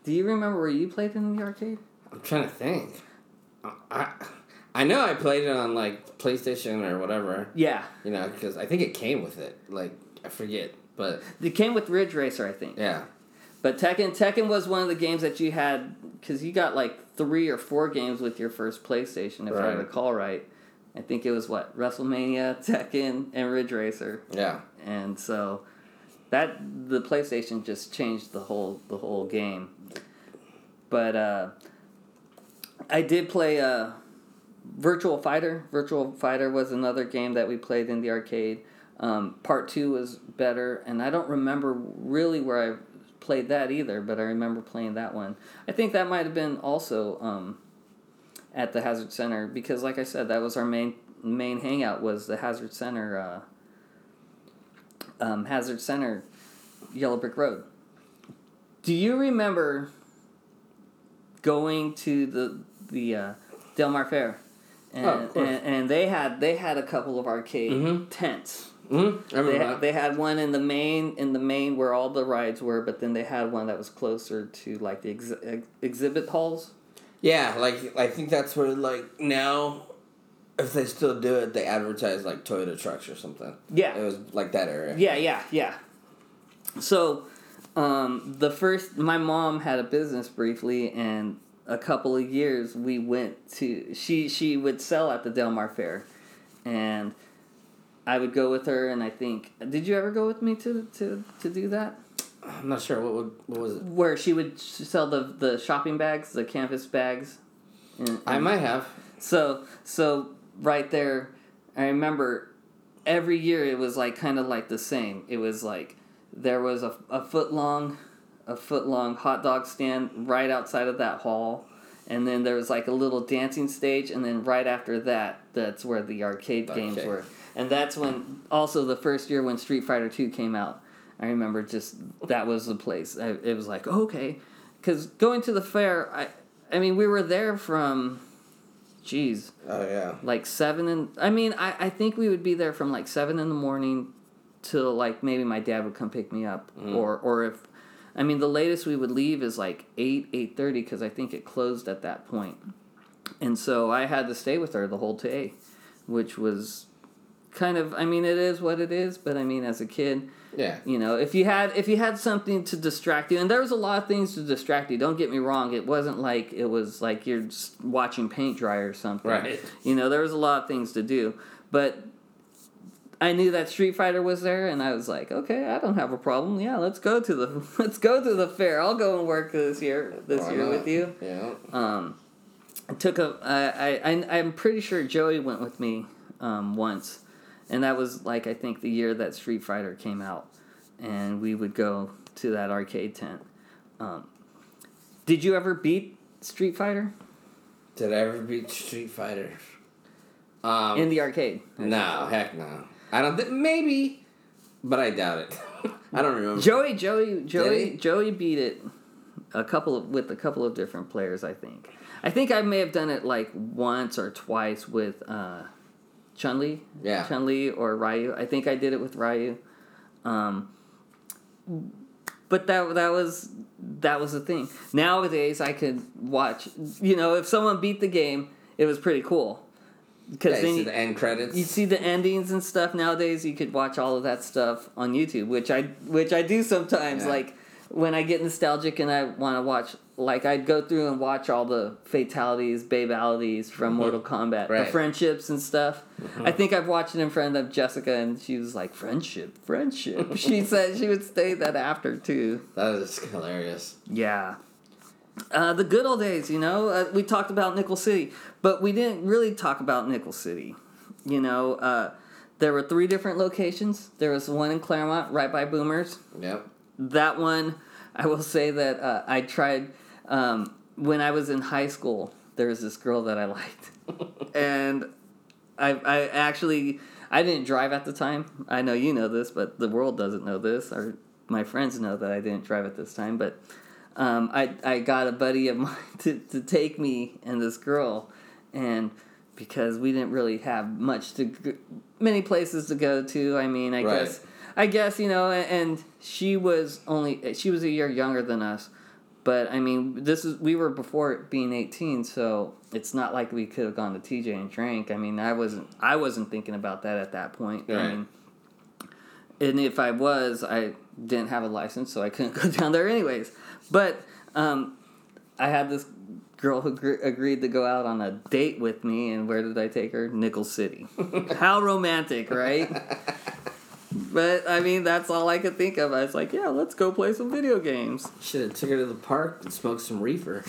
Do you remember where you played it in the arcade? I'm trying to think. I I know I played it on, like, PlayStation or whatever. Yeah. You know, because I think it came with it. Like, I forget, but... It came with Ridge Racer, I think. Yeah. But Tekken Tekken was one of the games that you had... Because you got, like, three or four games with your first PlayStation, if right. I recall right. I think it was, what, WrestleMania, Tekken, and Ridge Racer. Yeah. And so... That the PlayStation just changed the whole the whole game, but uh, I did play uh, Virtual Fighter. Virtual Fighter was another game that we played in the arcade. Um, part two was better, and I don't remember really where I played that either, but I remember playing that one. I think that might have been also um, at the Hazard Center, because, like I said, that was our main main hangout was the Hazard Center. Uh, Um, Hazard Center, Yellow Brick Road. Do you remember going to the the uh, Del Mar Fair, and, oh, of course. and and they had they had a couple of arcade mm-hmm. tents. Mm-hmm. I remember they, that. They had one in the main in the main where all the rides were, but then they had one that was closer to like the ex- ex- exhibit halls. Yeah, like I think that's where like now, if they still do it, they advertise like Toyota trucks or something. Yeah, it was like that area. Yeah, yeah, yeah. So, um, the first my mom had a business briefly, and a couple of years we went to she she would sell at the Del Mar Fair, and I would go with her, and I think, did you ever go with me to to, to do that? I'm not sure. What would, what was it? Where she would sell the the shopping bags, the canvas bags. And, and I might have. So, so right there, I remember every year it was like kind of like the same. It was like there was a, a foot long, a foot long hot dog stand right outside of that hall. And then there was like a little dancing stage. And then right after that, that's where the arcade okay. games were. And that's when, also the first year when Street Fighter two came out, I remember just, that was the place. I, it was like, oh, okay. Because going to the fair, I I mean, we were there from, geez. Oh, yeah. Like seven in, I mean, I, I think we would be there from like seven in the morning till like maybe my dad would come pick me up. Mm. Or, or if, I mean, the latest we would leave is like eight, eight thirty because I think it closed at that point. And so I had to stay with her the whole day, which was... kind of, I mean, it is what it is, but I mean, as a kid, yeah, you know, if you had if you had something to distract you, and there was a lot of things to distract you. Don't get me wrong; it wasn't like it was like you're just watching paint dry or something. Right. You know, there was a lot of things to do, but I knew that Street Fighter was there, and I was like, okay, I don't have a problem. Yeah, let's go to the let's go to the fair. I'll go and work this year this Why year not? with you. Yeah. Um, I took a I I I'm pretty sure Joey went with me um once. And that was, like, I think the year that Street Fighter came out. And we would go to that arcade tent. Um, did you ever beat Street Fighter? Did I ever beat Street Fighter? Um, In the arcade? No, heck no. I don't think... Maybe, but I doubt it. I don't remember. Joey, Joey, Joey, Joey beat it a couple of, with a couple of different players, I think. I think I may have done it, like, once or twice with... Uh, Chun-Li, yeah. Chun-Li or Ryu. I think I did it with Ryu, um, but that that was that was the thing. Nowadays, I could watch. You know, if someone beat the game, it was pretty cool because yeah, then you see the end credits. You see the endings and stuff. Nowadays, you could watch all of that stuff on YouTube, which I which I do sometimes. Yeah. Like when I get nostalgic and I want to watch. Like, I'd go through and watch all the fatalities, babalities from mm-hmm. Mortal Kombat. Right. The friendships and stuff. Mm-hmm. I think I've watched it in front of Jessica, and she was like, friendship, friendship. She said she would say that after, too. That is hilarious. Yeah. Uh, the good old days, you know? Uh, we talked about Nickel City, but we didn't really talk about Nickel City. You know, uh, there were three different locations. There was one in Claremont, right by Boomers. Yep. That one, I will say that uh, I tried... Um, when I was in high school, there was this girl that I liked, and I, I actually, I didn't drive at the time. I know you know this, but the world doesn't know this, or my friends know that I didn't drive at this time, but, um, I, I got a buddy of mine to, to take me and this girl, and because we didn't really have much to, many places to go to, I mean, I right. guess, I guess, you know, and she was only, she was a year younger than us. But, I mean, this is we were before being eighteen, so it's not like we could have gone to T J and drank. I mean, I wasn't I wasn't thinking about that at that point. Right. I mean, and if I was, I didn't have a license, so I couldn't go down there anyways. But um, I had this girl who gr- agreed to go out on a date with me, and where did I take her? Nickel City. How romantic, right? But, I mean, that's all I could think of. I was like, yeah, let's go play some video games. Should have took her to the park and smoked some reefer.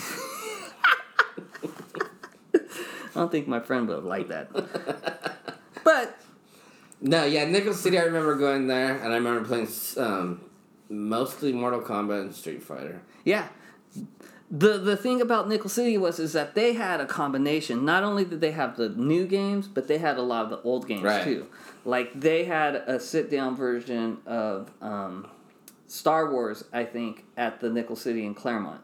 I don't think my friend would have liked that. But. No, yeah, Nickel City, I remember going there, and I remember playing um, mostly Mortal Kombat and Street Fighter. Yeah. The the thing about Nickel City was is that they had a combination. Not only did they have the new games, but they had a lot of the old games, right. too. Like, they had a sit-down version of um, Star Wars, I think, at the Nickel City in Claremont.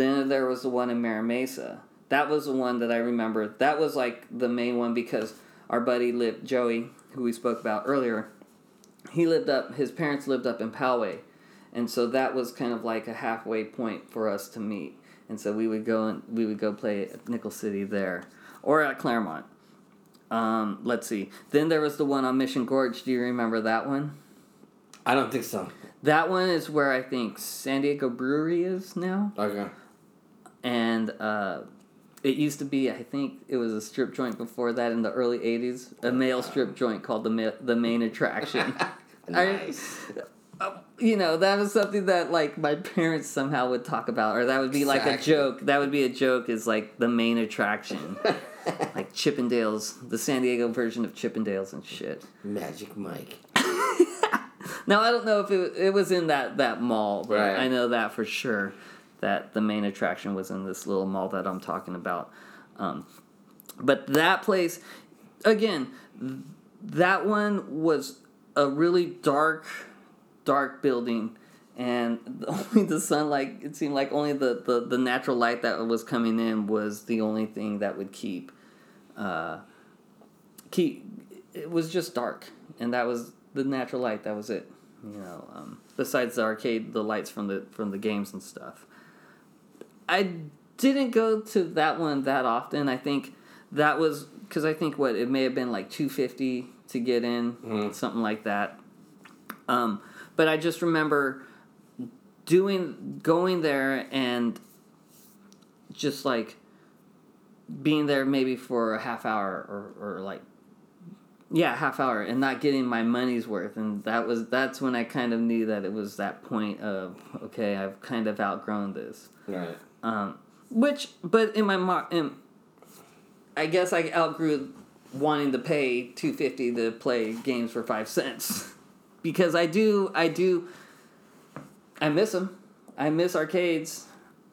Then there was the one in Mira Mesa. That was the one that I remember. That was like the main one because our buddy lived, Joey, who we spoke about earlier, he lived up, his parents lived up in Poway. And so that was kind of like a halfway point for us to meet. And so we would go and we would go play at Nickel City there or at Claremont. Um, let's see. Then there was the one on Mission Gorge. Do you remember that one? I don't think so. That one is where I think San Diego Brewery is now. Okay. And uh, it used to be, I think it was a strip joint before that in the early eighties, a male strip joint called the Ma- the Main Attraction. Nice. I, You know, that was something that, like, my parents somehow would talk about. Or that would be, like, exactly. a joke. That would be a joke is, like, the main attraction. Like Chippendales. The San Diego version of Chippendales and shit. Magic Mike. Now, I don't know if it, it was in that, that mall. But right. I know that for sure. That the main attraction was in this little mall that I'm talking about. Um, but that place, again, that one was a really dark... dark building, and only the sunlight, it seemed like only the, the, the natural light that was coming in was the only thing that would keep, uh, keep, it was just dark, and that was the natural light, that was it, you know, um, besides the arcade, the lights from the, from the games and stuff. I didn't go to that one that often. I think that was, because I think, what, it may have been like two fifty to get in, mm. something like that, um, but I just remember doing going there and just like being there maybe for a half hour or, or like yeah, half hour and not getting my money's worth, and that was that's when I kind of knew that it was that point of okay, I've kind of outgrown this. Right. Um, which but in my mo- in, I guess I outgrew wanting to pay two fifty to play games for five cents. Because I do, I do, I miss them. I miss arcades.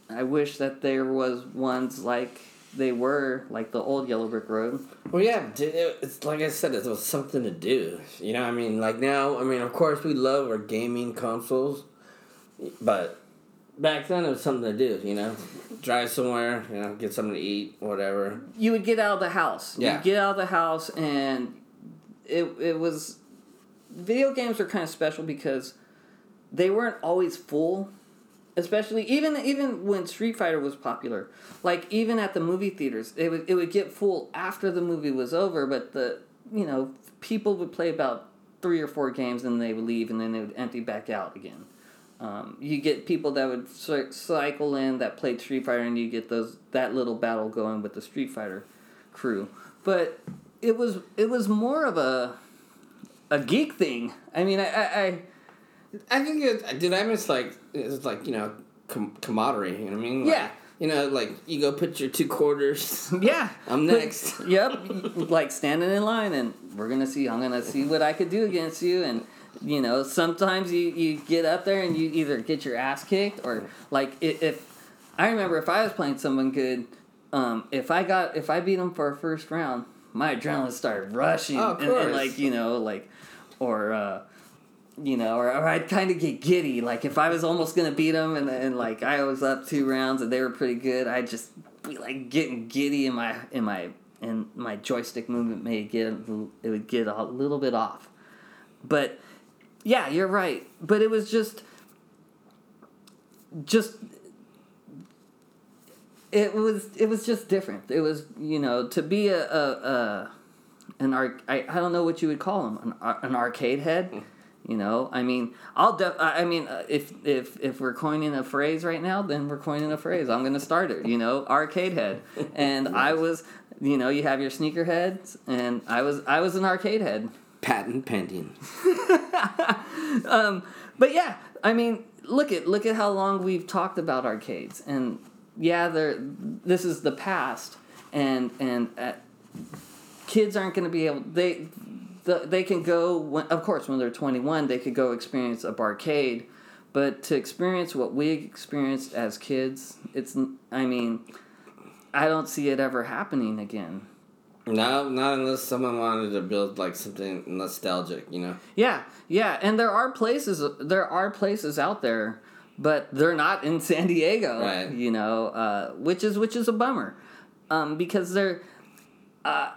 I wish that there was ones like they were, like the old Yellow Brick Road. Well, yeah, it's like I said, it was something to do. You know, I mean, like now, I mean, of course we love our gaming consoles, but back then it was something to do, you know? Drive somewhere, you know, get something to eat, whatever. You would get out of the house. Yeah. You'd get out of the house, and it it was... Video games are kind of special because they weren't always full, especially even even when Street Fighter was popular. Like even at the movie theaters, it would it would get full after the movie was over. But the you know people would play about three or four games and they would leave and then they would empty back out again. Um, you get people that would cycle in that played Street Fighter and you get those that little battle going with the Street Fighter crew. But it was it was more of a A geek thing. I mean, I, I, I, I think it, did I miss like it's like you know com- camaraderie. You know what I mean? Like, yeah. You know, like you go put your two quarters. Yeah. I'm next. But, yep. Like standing in line, and we're gonna see. I'm gonna see what I could do against you, and you know, sometimes you, you get up there and you either get your ass kicked or like if, if I remember if I was playing someone good, um, if I got if I beat them for a first round, my adrenaline started rushing. Oh, of course. And, and like you know like. Or, uh, you know, or, or I'd kind of get giddy. Like, if I was almost going to beat them and, and, like, I was up two rounds and they were pretty good, I'd just be, like, getting giddy in my, in my, and my joystick movement may get, it would get a little bit off. But, yeah, you're right. But it was just, just, it was, it was just different. It was, you know, to be a, a, a An arc, I, I don't know what you would call him, an, an arcade head, you know. I mean, I'll def- I mean, if if if we're coining a phrase right now, then we're coining a phrase. I'm gonna start it, you know, arcade head. And yes. I was, you know, you have your sneaker heads, and I was I was an arcade head. Patent pending. um, but yeah, I mean, look at look at how long we've talked about arcades, and yeah, they're this is the past, and and. At, Kids aren't going to be able... They the, they can go... When, of course, when they're twenty-one, they could go experience a barcade. But to experience what we experienced as kids, it's... I mean, I don't see it ever happening again. No, not unless someone wanted to build, like, something nostalgic, you know? Yeah, yeah. And there are places... There are places out there but they're not in San Diego, right. you know, uh, which is which is a bummer, um, because they're, uh,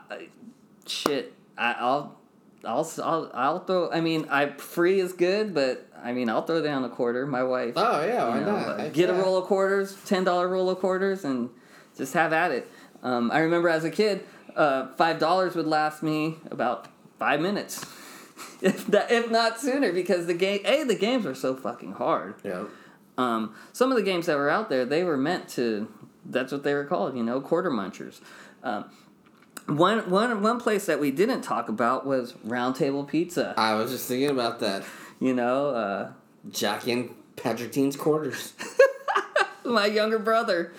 shit. I, I'll, I'll, I'll, I'll throw. I mean, I free is good, but I mean, I'll throw down a quarter. My wife. Oh yeah, why know, not? I, get yeah. a roll of quarters, ten dollar roll of quarters, and just have at it. Um, I remember as a kid, uh, five dollars would last me about five minutes. If that, if not sooner, because the game, a the games were so fucking hard. Yeah. Um, some of the games that were out there, they were meant to. That's what they were called, you know, quarter munchers. Um, one one one place that we didn't talk about was Round Table Pizza. I was just thinking about that. You know, uh, Jackie and Patrick Dean's quarters. My younger brother.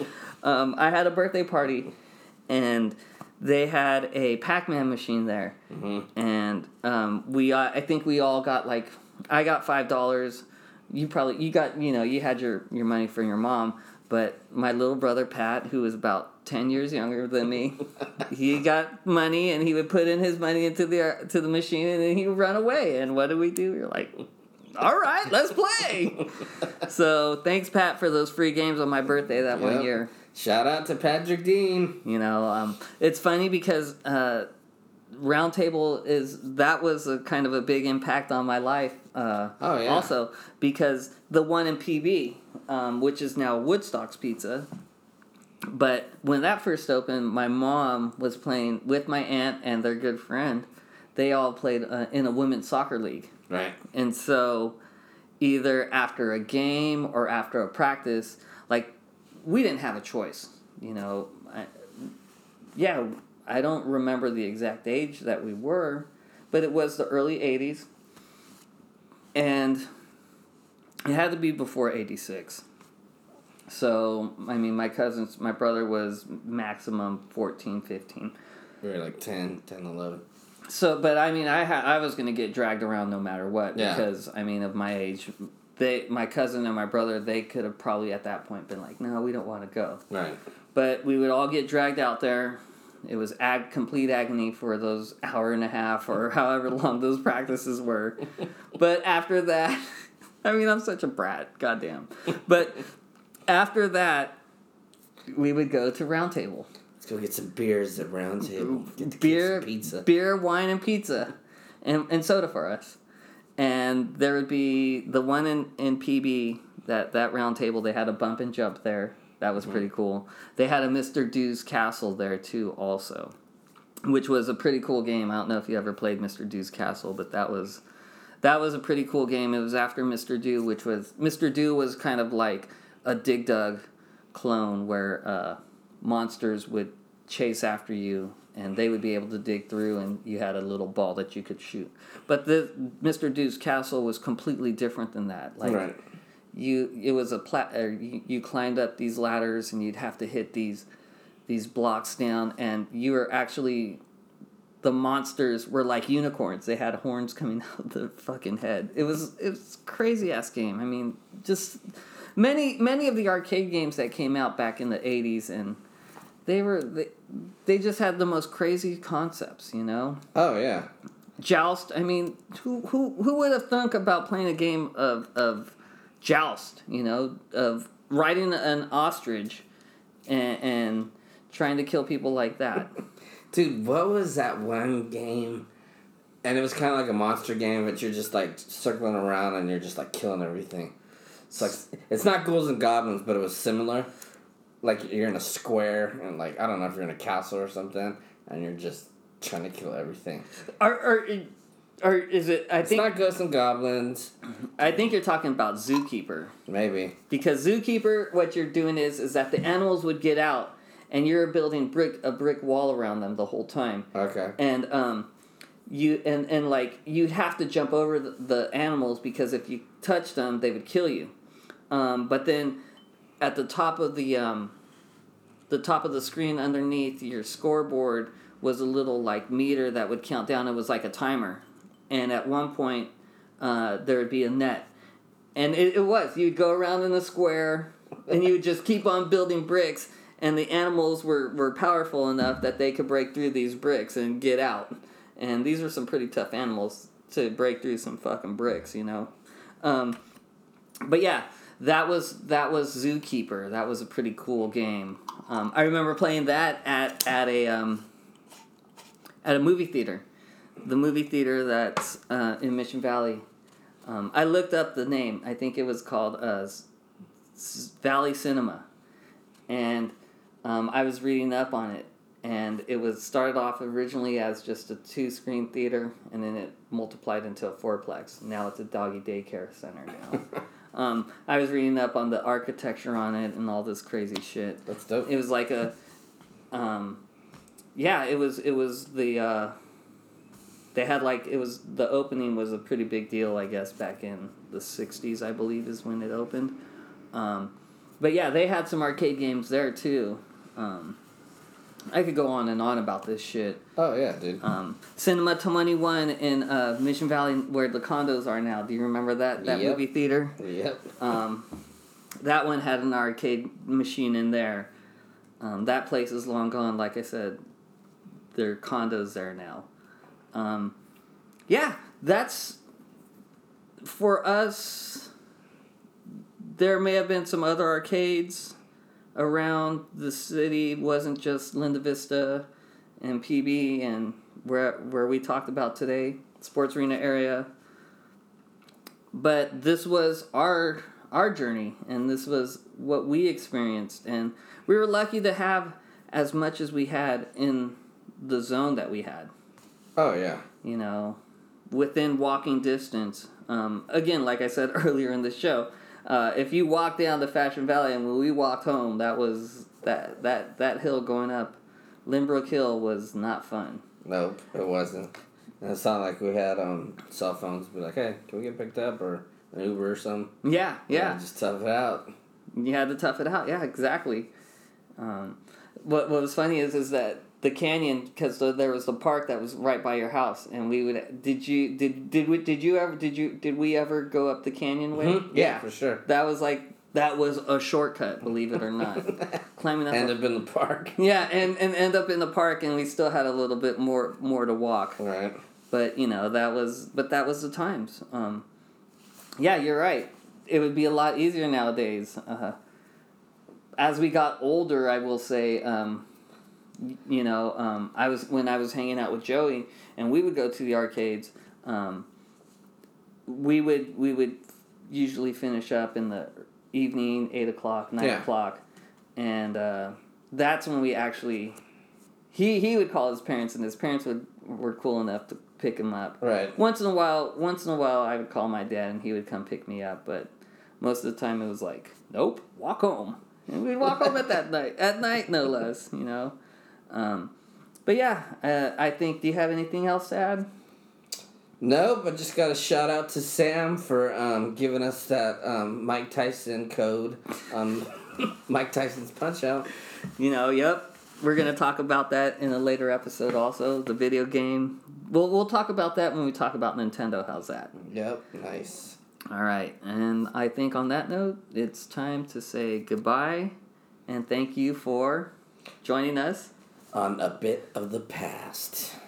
Um, I had a birthday party, and they had a Pac-Man machine there, mm-hmm. and um, we uh, I think we all got like I got five dollars. You probably you got you know you had your, your money from your mom, but my little brother Pat, who was about ten years younger than me, he got money and he would put in his money into the to the machine and then he would run away. And what do we do? We're like, all right, let's play. So thanks, Pat, for those free games on my birthday that yep. one year. Shout out to Patrick Dean. You know, um, it's funny because uh, Round Table is that was a kind of a big impact on my life. Uh, oh yeah. Also, because the one in P B, um, which is now Woodstock's Pizza, but when that first opened, my mom was playing with my aunt and their good friend. They all played uh, in a women's soccer league. Right. And so, either after a game or after a practice, like. We didn't have a choice, you know. I, yeah, I don't remember the exact age that we were, but it was the early eighties, and it had to be before eighty-six. So, I mean, my cousins, my brother was maximum fourteen, fifteen. We were like ten, ten, eleven. So, but I mean, I ha- I was going to get dragged around no matter what yeah. because, I mean, of my age. They, my cousin and my brother, they could have probably at that point been like, no, we don't want to go. Right. But we would all get dragged out there. It was ag- complete agony for those hour and a half or however long those practices were. But after that, I mean, I'm such a brat, goddamn. But after that, we would go to Round Table. Let's go get some beers at Round Table. Get beer, pizza. Beer, wine, and pizza. And, and soda for us. And there would be the one in, in P B, that, that Round Table, they had a Bump and Jump there. That was mm-hmm. pretty cool. They had a Mister Do's Castle there, too, also, which was a pretty cool game. I don't know if you ever played Mister Do's Castle, but that was that was a pretty cool game. It was after Mister Do, which was... Mister Do was kind of like a Dig Dug clone where uh, monsters would chase after you. And they would be able to dig through, and you had a little ball that you could shoot. But the Mister Do's Castle was completely different than that. Like right. you, it was a plat. You, you climbed up these ladders, and you'd have to hit these, these blocks down. And you were actually, the monsters were like unicorns. They had horns coming out of the fucking head. It was it was crazy ass game. I mean, just many many of the arcade games that came out back in the eighties and. They were they, they just had the most crazy concepts, you know. Oh yeah, Joust. I mean, who who who would have thunk about playing a game of of Joust? You know, of riding an ostrich and, and trying to kill people like that. Dude, what was that one game? And it was kind of like a monster game, but you're just like circling around and you're just like killing everything. It's like it's not Ghouls and Goblins, but it was similar. Like, you're in a square, and, like, I don't know if you're in a castle or something, and you're just trying to kill everything. Or, or, or is it, I it's think... It's not Ghosts and Goblins. I think you're talking about Zookeeper. Maybe. Because Zookeeper, what you're doing is, is that the animals would get out, and you're building brick a brick wall around them the whole time. Okay. And, um, you, and, and like, you'd have to jump over the, the animals, because if you touched them, they would kill you. Um, but then... At the top of the, um, the top of the screen underneath your scoreboard was a little like meter that would count down. It was like a timer, and at one point, uh, there would be a net, and it, it was you'd go around in a square, and you would just keep on building bricks, and the animals were, were powerful enough that they could break through these bricks and get out, and these were some pretty tough animals to break through some fucking bricks, you know, um, but yeah. that was that was Zookeeper. That was a pretty cool game. Um, I remember playing that at at a um, at a movie theater, the movie theater that's uh, in Mission Valley. Um, I looked up the name. I think it was called uh, Valley Cinema, and um, I was reading up on it. And it was started off originally as just a two-screen theater, and then it multiplied into a fourplex. Now it's a doggy daycare center now. um, I was reading up on the architecture on it and all this crazy shit. That's dope. It was like a, um, yeah, it was it was the uh, they had like it was the opening was a pretty big deal, I guess, back in the sixties, I believe, is when it opened. Um, but yeah, they had some arcade games there too. Um, I could go on and on about this shit. Oh, yeah, dude. Um, Cinema twenty-one in uh, Mission Valley, where the condos are now. Do you remember that, that yep. movie theater? Yep. Um, that one had an arcade machine in there. Um, that place is long gone. Like I said, there are condos there now. Um, yeah, that's... For us, there may have been some other arcades around the city. Wasn't just Linda Vista and P B and where where we talked about today, Sports Arena area. But this was our our journey, and this was what we experienced, and we were lucky to have as much as we had in the zone that we had. Oh yeah. You know, within walking distance. Um, again, like I said earlier in the show, Uh, if you walk down the Fashion Valley, and when we walked home, that was that that that hill going up, Lynbrook Hill, was not fun. Nope, it wasn't. And it's not like we had um cell phones. Be like, hey, can we get picked up or an Uber or something? Yeah, yeah. Just tough it out. You had to tough it out. Yeah, exactly. Um, what what was funny is is that the canyon, because the, there was the park that was right by your house, and we would did you did did we did you ever did you did we ever go up the canyon way? Mm-hmm. Yeah, yeah, for sure. That was like that was a shortcut, believe it or not. Climbing up. End up in the park. Yeah, and, and end up in the park, and we still had a little bit more more to walk. Right. But you know that was but that was the times. Um, yeah, you're right. It would be a lot easier nowadays. Uh, as we got older, I will say. Um, You know, um, I was when I was hanging out with Joey, and we would go to the arcades. Um, we would we would usually finish up in the evening, eight o'clock, nine yeah. o'clock, and uh, that's when we actually. He he would call his parents, and his parents would were cool enough to pick him up. Right. Once in a while, once in a while, I would call my dad, and he would come pick me up. But most of the time, it was like, nope, walk home, and we'd walk home at that night, at night no less, you know. Um, but yeah, uh, I think, do you have anything else to add? No, but just got a shout out to Sam for, um, giving us that, um, Mike Tyson code, um, Mike Tyson's Punch Out. You know, yep. We're going to talk about that in a later episode also, the video game. We'll, we'll talk about that when we talk about Nintendo. How's that? Yep. Nice. All right. And I think on that note, it's time to say goodbye and thank you for joining us on A Bit of the Past.